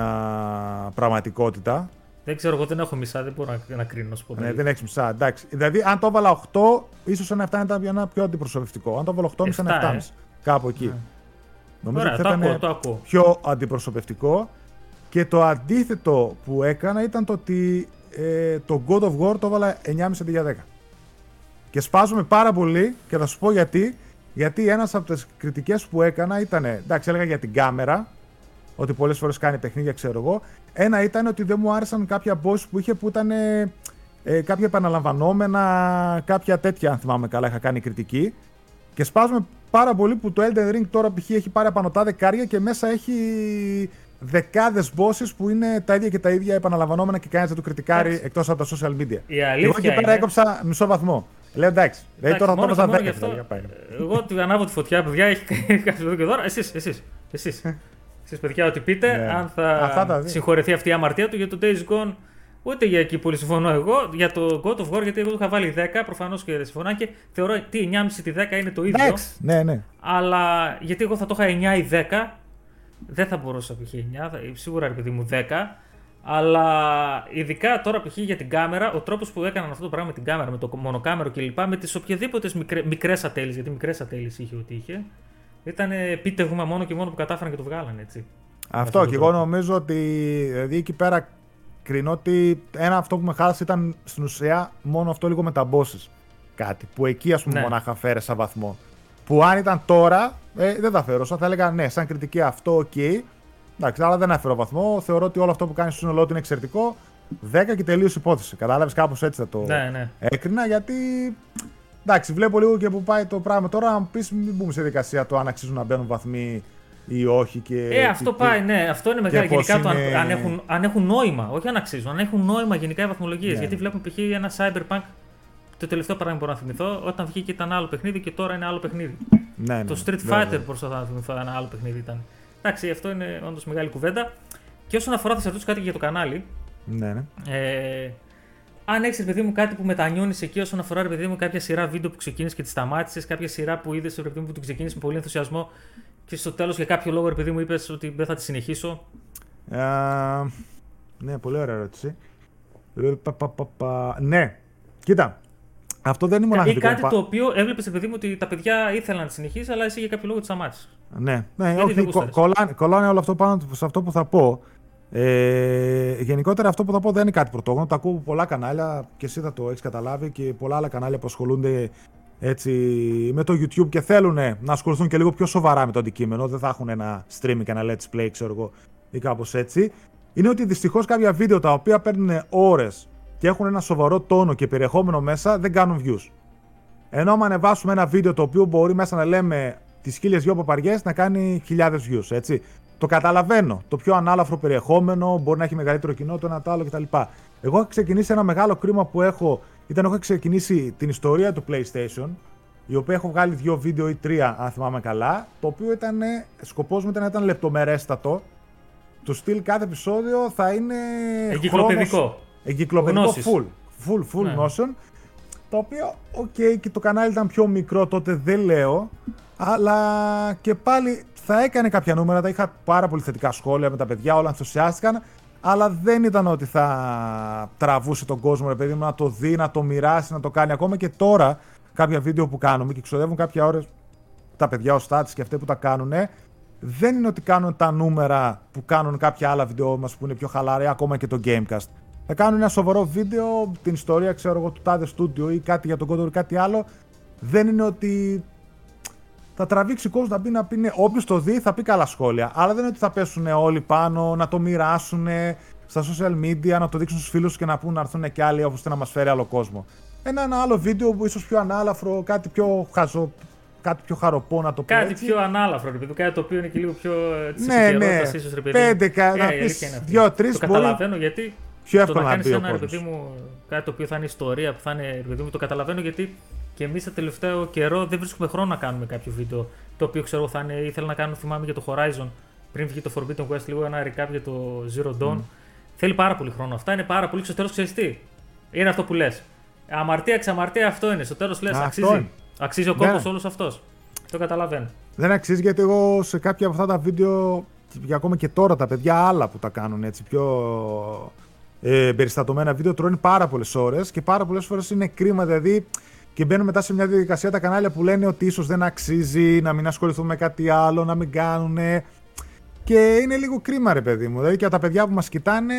πραγματικότητα. Δεν ξέρω, εγώ δεν έχω μισά, δεν μπορώ να κρίνω. Ναι, δεν έχεις μισά, εντάξει. Δηλαδή, αν το έβαλα 8, ίσως ένα 7 να ήταν ένα πιο αντιπροσωπευτικό. Αν το έβαλα 8,5, ένα 7,5. Κάπου εκεί. Νομίζω ότι θα ήταν πιο αντιπροσωπευτικό. Και το αντίθετο που έκανα ήταν το ότι το God of War το έβαλα 9,5 αντί για 10. Και σπάζομαι πάρα πολύ και θα σου πω γιατί. Γιατί ένας από τις κριτικές που έκανα ήταν, εντάξει, έλεγα για την κάμερα, ότι πολλές φορές κάνει παιχνίδια, ξέρω εγώ. Ένα ήταν ότι δεν μου άρεσαν κάποια boss που είχε που ήταν κάποια επαναλαμβανόμενα, κάποια τέτοια, αν θυμάμαι καλά, είχα κάνει κριτική. Και σπάζομαι πάρα πολύ που το Elden Ring τώρα π.χ. έχει πάρει απανωτά δεκάρια και μέσα έχει δεκάδες bosses που είναι τα ίδια και τα ίδια επαναλαμβανόμενα και κανένας δεν του κριτικάρει εκτός από τα social media. Εγώ εκεί πέρα έκοψα μισό βαθμό. Λέω εντάξει, δηλαδή τώρα θα το έβαζα 10. Εγώ ανάβω τη φωτιά, παιδιά, έχει κάτι εδώ και τώρα. Εσείς. Εσείς, παιδιά, ό,τι πείτε, yeah. Αν θα συγχωρεθεί αυτή η αμαρτία του για το Days Gone, ούτε για εκεί πολύ συμφωνώ εγώ. Για το God of War, γιατί εγώ το είχα βάλει 10, προφανώς και δεν συμφωνώ. Και θεωρώ ότι 9,5 τη 10 είναι το ίδιο. Εντάξει, ναι. Αλλά γιατί εγώ θα το είχα 9 ή 10, δεν θα μπορούσα π.χ. 9, σίγουρα ρε παιδί μου 10. Αλλά ειδικά τώρα π.χ. για την κάμερα, ο τρόπος που έκαναν αυτό το πράγμα με την κάμερα, με το μονοκάμερο κλπ. Με τις οποιαδήποτε μικρές ατέλειες, γιατί μικρές ατέλειες είχε ό,τι είχε. Ήταν επίτευγμα μόνο και μόνο που κατάφεραν και το βγάλανε, έτσι. Αυτό και εγώ νομίζω ότι δηλαδή εκεί πέρα κρίνω ότι ένα αυτό που με χάλασε ήταν στην ουσία μόνο αυτό λίγο με τα bosses. Κάτι που εκεί ας πούμε ναι. Μονάχα φέρεσα βαθμό. Που αν ήταν τώρα δεν τα φέρωσα. Θα έλεγα ναι, σαν κριτική αυτό, οκ. Okay. Εντάξει, αλλά δεν αφαιρώ βαθμό. Θεωρώ ότι όλο αυτό που κάνει στο σύνολό του είναι εξαιρετικό. 10 και τελείως υπόθεση. Κατάλαβες, κάπως έτσι θα το έκρινα γιατί. Εντάξει, βλέπω λίγο και που πάει το πράγμα τώρα. Αν πεις, μην μπούμε σε δικασία το αν αξίζουν να μπαίνουν βαθμοί ή όχι. Και αυτό πάει, ναι. Αυτό είναι μεγάλο. Γενικά το είναι... αν έχουν νόημα. Όχι αν αξίζουν, αν έχουν νόημα γενικά οι βαθμολογίες. Ναι. Γιατί βλέπουμε π.χ. ένα Cyberpunk. Το τελευταίο παράδειγμα μπορώ να θυμηθώ. Όταν βγήκε ήταν άλλο παιχνίδι και τώρα είναι άλλο παιχνίδι. Ναι. Το Street Fighter προσπαθώ να θυμηθώ. Ένα άλλο παιχνίδι ήταν. Εντάξει, αυτό είναι όντως μεγάλη κουβέντα. Και όσον αφορά, θα σε ρωτήσω κάτι για το κανάλι. Ναι. Αν έχεις, παιδί μου, κάτι που μετανιώνεις εκεί όσον αφορά, παιδί μου, κάποια σειρά βίντεο που ξεκίνησε και τη σταμάτησε, κάποια σειρά που είδες, παιδί μου, που την ξεκίνησε με πολύ ενθουσιασμό και στο τέλος για κάποιο λόγο, παιδί μου, είπες ότι δεν θα τη συνεχίσω. Ναι, πολύ ωραία ερώτηση. Ναι, κοίτα. Αυτό δεν είναι μοναχικό. Είναι κάτι το οποίο έβλεπες, παιδί μου, ότι τα παιδιά ήθελαν να τη συνεχίσει, αλλά εσύ για κάποιο λόγο τη σταμάτησες. Ναι, όχι. Κολλάνε όλο αυτό πάνω σε αυτό που θα πω. Γενικότερα αυτό που θα πω δεν είναι κάτι πρωτόγνωρο. Το ακούω από πολλά κανάλια και εσύ θα το έχεις καταλάβει και πολλά άλλα κανάλια που ασχολούνται έτσι με το YouTube και θέλουν να ασχοληθούν και λίγο πιο σοβαρά με το αντικείμενο. Δεν θα έχουν ένα streaming και ένα let's play, ξέρω εγώ, ή κάπως έτσι. Είναι ότι δυστυχώς κάποια βίντεο τα οποία παίρνουν ώρες και έχουν ένα σοβαρό τόνο και περιεχόμενο μέσα δεν κάνουν views. Ενώ άμα ανεβάσουμε ένα βίντεο το οποίο μπορεί μέσα να λέμε τις 1002 παπαριές να κάνει χιλιάδες views, έτσι. Το καταλαβαίνω. Το πιο ανάλαφρο περιεχόμενο μπορεί να έχει μεγαλύτερο κοινό, το ένα το άλλο κτλ. Εγώ έχω ξεκινήσει ένα μεγάλο κρίμα που έχω. Ήταν έχω ξεκινήσει την ιστορία του PlayStation, η οποία έχω βγάλει 2 βίντεο ή 3, αν θυμάμαι καλά. Το οποίο ήταν. Σκοπός μου ήταν να ήταν λεπτομερέστατο. Το στυλ κάθε επεισόδιο θα είναι. Εγκυκλοπαιδικό. Full ναι. Notion. Το οποίο, οκ, και το κανάλι ήταν πιο μικρό τότε, δεν λέω. Αλλά και πάλι. Θα έκανε κάποια νούμερα, τα είχα πάρα πολύ θετικά σχόλια με τα παιδιά, όλα ενθουσιάστηκαν, αλλά δεν ήταν ότι θα τραβούσε τον κόσμο, ρε παιδί μου, να το δει, να το μοιράσει, να το κάνει. Ακόμα και τώρα, κάποια βίντεο που κάνουμε και ξοδεύουν κάποια ώρες τα παιδιά, ο Στάτης και αυτοί που τα κάνουν, δεν είναι ότι κάνουν τα νούμερα που κάνουν κάποια άλλα βίντεο μας που είναι πιο χαλαρά, ακόμα και το Gamecast. Θα κάνουν ένα σοβαρό βίντεο, την ιστορία, ξέρω εγώ, του τάδε στούντιο ή κάτι για τον κόντορ ή κάτι άλλο. Δεν είναι ότι. Θα τραβήξει κόσμο να πει, ναι, όποιος το δει θα πει καλά σχόλια. Αλλά δεν είναι ότι θα πέσουν όλοι πάνω, να το μοιράσουν στα social media, να το δείξουν στους φίλους και να πούν να έρθουν και άλλοι, όπως να μας φέρει άλλο κόσμο. Ένα άλλο βίντεο που ίσως πιο ανάλαφρο, κάτι πιο χαζό, κάτι πιο χαροπό, να το πω. Κάτι έτσι. Πιο ανάλαφρο, επειδή κάτι το οποίο είναι και λίγο πιο τη επικαιρότητα, ίσω ρε παιδί. Πέντε, δύο-τρει. Το καταλαβαίνω γιατί. Πιο εύκολα να πει ένα παιδί μου κάτι το οποίο θα είναι ιστορία, που θα είναι παιδί μου. Το καταλαβαίνω γιατί και εμείς το τελευταίο καιρό δεν βρίσκουμε χρόνο να κάνουμε κάποιο βίντεο. Το οποίο ξέρω θα είναι, ήθελα να κάνω, θυμάμαι για το Horizon πριν βγει το Forbidden West, λίγο ένα recap για το Zero Dawn. Θέλει πάρα πολύ χρόνο. Αυτά είναι πάρα πολύ. Στο τέλος ξέρεις τι. Είναι αυτό που λες. Αμαρτία εξ αμαρτία, αυτό είναι. Στο τέλος λες, αξίζει. Αξίζει ο κόπος όλος αυτός. Το καταλαβαίνω. Δεν αξίζει γιατί εγώ σε κάποια από αυτά τα βίντεο, και ακόμα και τώρα τα παιδιά άλλα που τα κάνουν έτσι πιο περιστατωμένα βίντεο, τρώνε πάρα πολλές ώρες και πάρα πολλές φορές είναι κρίμα. Δηλαδή και μπαίνουν μετά σε μια διαδικασία τα κανάλια που λένε ότι ίσως δεν αξίζει, να μην ασχοληθούν με κάτι άλλο, να μην κάνουν. Και είναι λίγο κρίμα, ρε παιδί μου. Δηλαδή και από τα παιδιά που μας κοιτάνε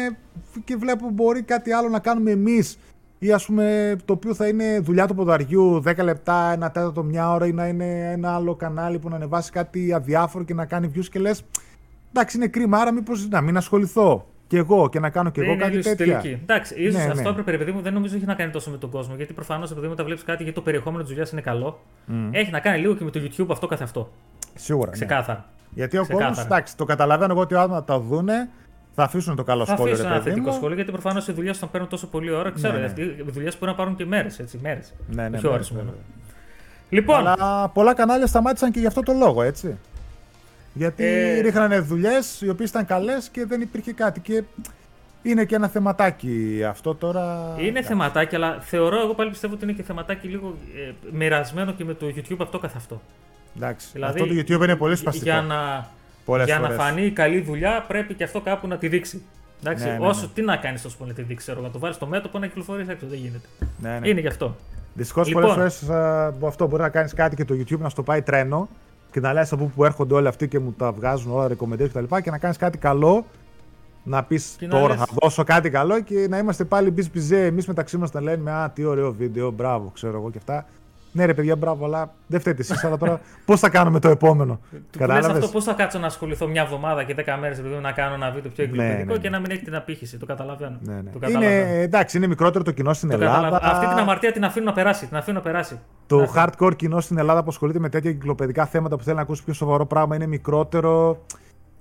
και βλέπουν μπορεί κάτι άλλο να κάνουμε εμείς, ή ας πούμε το οποίο θα είναι δουλειά του ποδαριού, 10 λεπτά, ένα τέταρτο, μια ώρα, ή να είναι ένα άλλο κανάλι που να ανεβάσει κάτι αδιάφορο και να κάνει views και λες εντάξει, είναι κρίμα, άρα μήπως να μην ασχοληθώ και εγώ και να κάνω και εγώ κάτι τέτοια. Εντάξει, ίσως αυτό έπρεπε, παιδί μου, δεν νομίζω έχει να κάνει τόσο με τον κόσμο. Γιατί προφανώς επειδή τα βλέπεις κάτι γιατί το περιεχόμενο της δουλειάς είναι καλό, έχει να κάνει λίγο και με το YouTube αυτό καθ' αυτό. Σίγουρα. Ξεκάθαρα. Ναι. Γιατί ο κόσμος, εντάξει, το καταλαβαίνω εγώ ότι άτομα τα δούνε, θα αφήσουν το καλό σχόλιο. Θα αφήσουν ένα θετικό σχόλιο, γιατί προφανώς οι δουλειές όταν παίρνουν τόσο πολλή ώρα, ξέρω. Οι δουλειές μπορεί να πάρουν και μέρες, έτσι. Μέρες. Όχι ώρες μόνο. Λοιπόν. Αλλά πολλά κανάλια σταμάτησαν και γι' αυτό το λόγο, έτσι. Γιατί ρίχνανε δουλειές οι οποίες ήταν καλές και δεν υπήρχε κάτι. Και είναι και ένα θεματάκι αυτό τώρα. Είναι θεματάκι, αλλά θεωρώ, εγώ πάλι πιστεύω ότι είναι και θεματάκι λίγο μοιρασμένο και με το YouTube αυτό καθ' αυτό. Εντάξει, δηλαδή, αυτό το YouTube είναι πολύ σπαστικό. Για να φανεί η καλή δουλειά, πρέπει και αυτό κάπου να τη δείξει. Εντάξει, όσο τι να κάνεις, όσο να τη δείξει, να το βάλεις στο μέτωπο να κυκλοφορήσει έξω. Δεν γίνεται. Είναι γι' αυτό. Δυστυχώς λοιπόν, πολλές φορές αυτό μπορεί να κάνεις κάτι και το YouTube να στο πάει τρένο και να λες από πού έρχονται όλοι αυτοί και μου τα βγάζουν όλα, recommendation κτλ. Και να κάνεις κάτι καλό, να πεις τώρα θα δώσω κάτι καλό και να είμαστε πάλι μπιζέ. Εμείς μεταξύ μας να λέμε α, τι ωραίο βίντεο, μπράβο, ξέρω εγώ και αυτά. Ναι, ρε παιδιά, μπράβο, αλλά δεν φταίτε εσείς. Αλλά τώρα πώς θα κάνουμε το επόμενο. Κατάλαβες αυτό, πώς θα κάτσω να ασχοληθώ μια εβδομάδα και 10 μέρες επειδή να κάνω ένα βίντεο πιο εγκληματικό και να μην έχει την απήχηση. Το καταλαβαίνω. Εντάξει, είναι μικρότερο το κοινό στην Ελλάδα. Αυτή την αμαρτία την αφήνω να περάσει. Το hardcore κοινό στην Ελλάδα που ασχολείται με τέτοια εγκληματικά θέματα που θέλει να ακούσει πιο σοβαρό πράγμα είναι μικρότερο.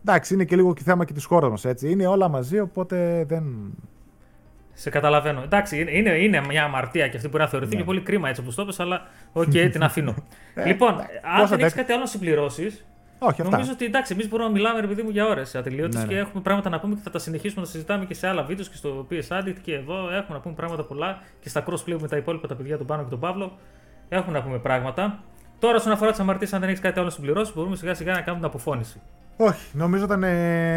Εντάξει, είναι και λίγο και θέμα και τη χώρα μας. Είναι όλα μαζί, οπότε δεν. Σε καταλαβαίνω. Εντάξει, είναι μια αμαρτία και αυτή μπορεί να θεωρηθεί και πολύ κρίμα έτσι όπως το είπες, αλλά οκ, την αφήνω. Λοιπόν, αν δεν έχεις κάτι άλλο να συμπληρώσεις, νομίζω ότι εντάξει, εμείς μπορούμε να μιλάμε, ρε παιδί μου, για ώρες ατελείωτες και έχουμε πράγματα να πούμε και θα τα συνεχίσουμε να συζητάμε και σε άλλα βίντεο και στο psaddict και εδώ έχουμε να πούμε πράγματα πολλά και στα crossplay με τα υπόλοιπα τα παιδιά, τον Πάνο και τον Παύλο. Έχουμε να πούμε πράγματα. Τώρα, όσον αφορά τις αμαρτίες, αν δεν έχεις κάτι άλλο να συμπληρώσεις, μπορούμε σιγά σιγά να κάνουμε την αποφώνηση. Όχι, νομίζω ήταν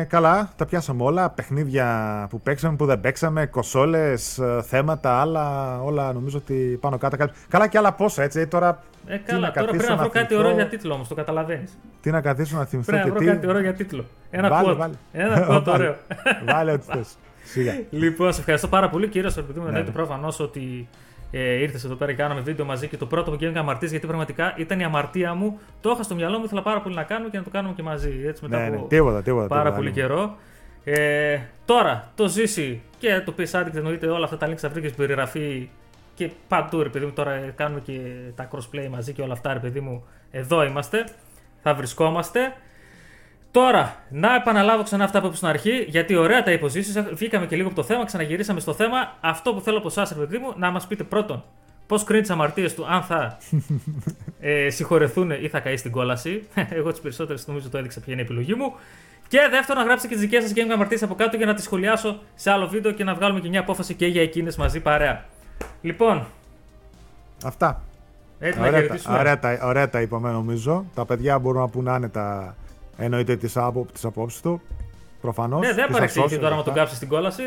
καλά, τα πιάσαμε όλα, παιχνίδια που παίξαμε, που δεν παίξαμε, κονσόλες, θέματα, άλλα, όλα νομίζω ότι πάνω κάτω κάτι. Καλά και άλλα πόσα, έτσι, τώρα... καλά, τώρα πρέπει να βρω κάτι ωραίο για τίτλο όμως, το καταλαβαίνεις. Τι να καθίσω να θυμηθώ και τι... Πρέπει να βρω κάτι ωραίο για τίτλο. Ένα quote ωραίο. Βάλε ό,τι θες, σιγά. Λοιπόν, σε ευχαριστώ πάρα πολύ κύριος, επειδή μου εννοείται προφανώς ότι... ήρθες εδώ πέρα και κάναμε βίντεο μαζί και το πρώτο μου Gaming Αμαρτίες, γιατί πραγματικά ήταν η αμαρτία μου. Το είχα στο μυαλό μου, ήθελα πάρα πολύ να κάνουμε και να το κάνουμε και μαζί. Έτσι, μετά από πάρα πολύ καιρό. Τώρα το Ζήση και το psaddict, εννοείται όλα αυτά τα links θα βρείτε στην περιγραφή και παντού, ρε παιδί μου. Τώρα κάνουμε και τα crossplay μαζί και όλα αυτά, ρε παιδί μου. Εδώ είμαστε, θα βρισκόμαστε. Τώρα, να επαναλάβω ξανά αυτά που είπα στην αρχή, γιατί ωραία τα υποζήσεις, βγήκαμε και λίγο από το θέμα, ξαναγυρίσαμε στο θέμα. Αυτό που θέλω από εσάς, παιδί μου, να μας πείτε πρώτον πώς κρίνει τις αμαρτίες του, αν θα συγχωρεθούν ή θα καεί στην κόλαση. Εγώ τις περισσότερες νομίζω το έδειξα ποια είναι η επιλογή μου. Και δεύτερον, να γράψετε και τις δικές σας Gaming Αμαρτίες από κάτω για να τις σχολιάσω σε άλλο βίντεο και να βγάλουμε και μια απόφαση και για εκείνες μαζί παρέα. Λοιπόν. Αυτά. Ωραία τα είπαμε νομίζω. Τα παιδιά μπορούν να πούν άνετα. Εννοείται τις απόψεις του. Προφανώς. Ναι, δεν παρεξήγηκε τώρα να τον κάψει στην κόλαση.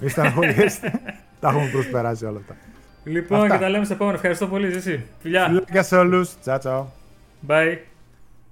Μη στεναχωριέστε. Τα έχουμε προσπεράσει όλα αυτά. Λοιπόν, και τα λέμε στο επόμενο. Ευχαριστώ πολύ, Ζήση. Φιλιά. Φιλιά σε όλους. Τσάου, τσάου. Bye.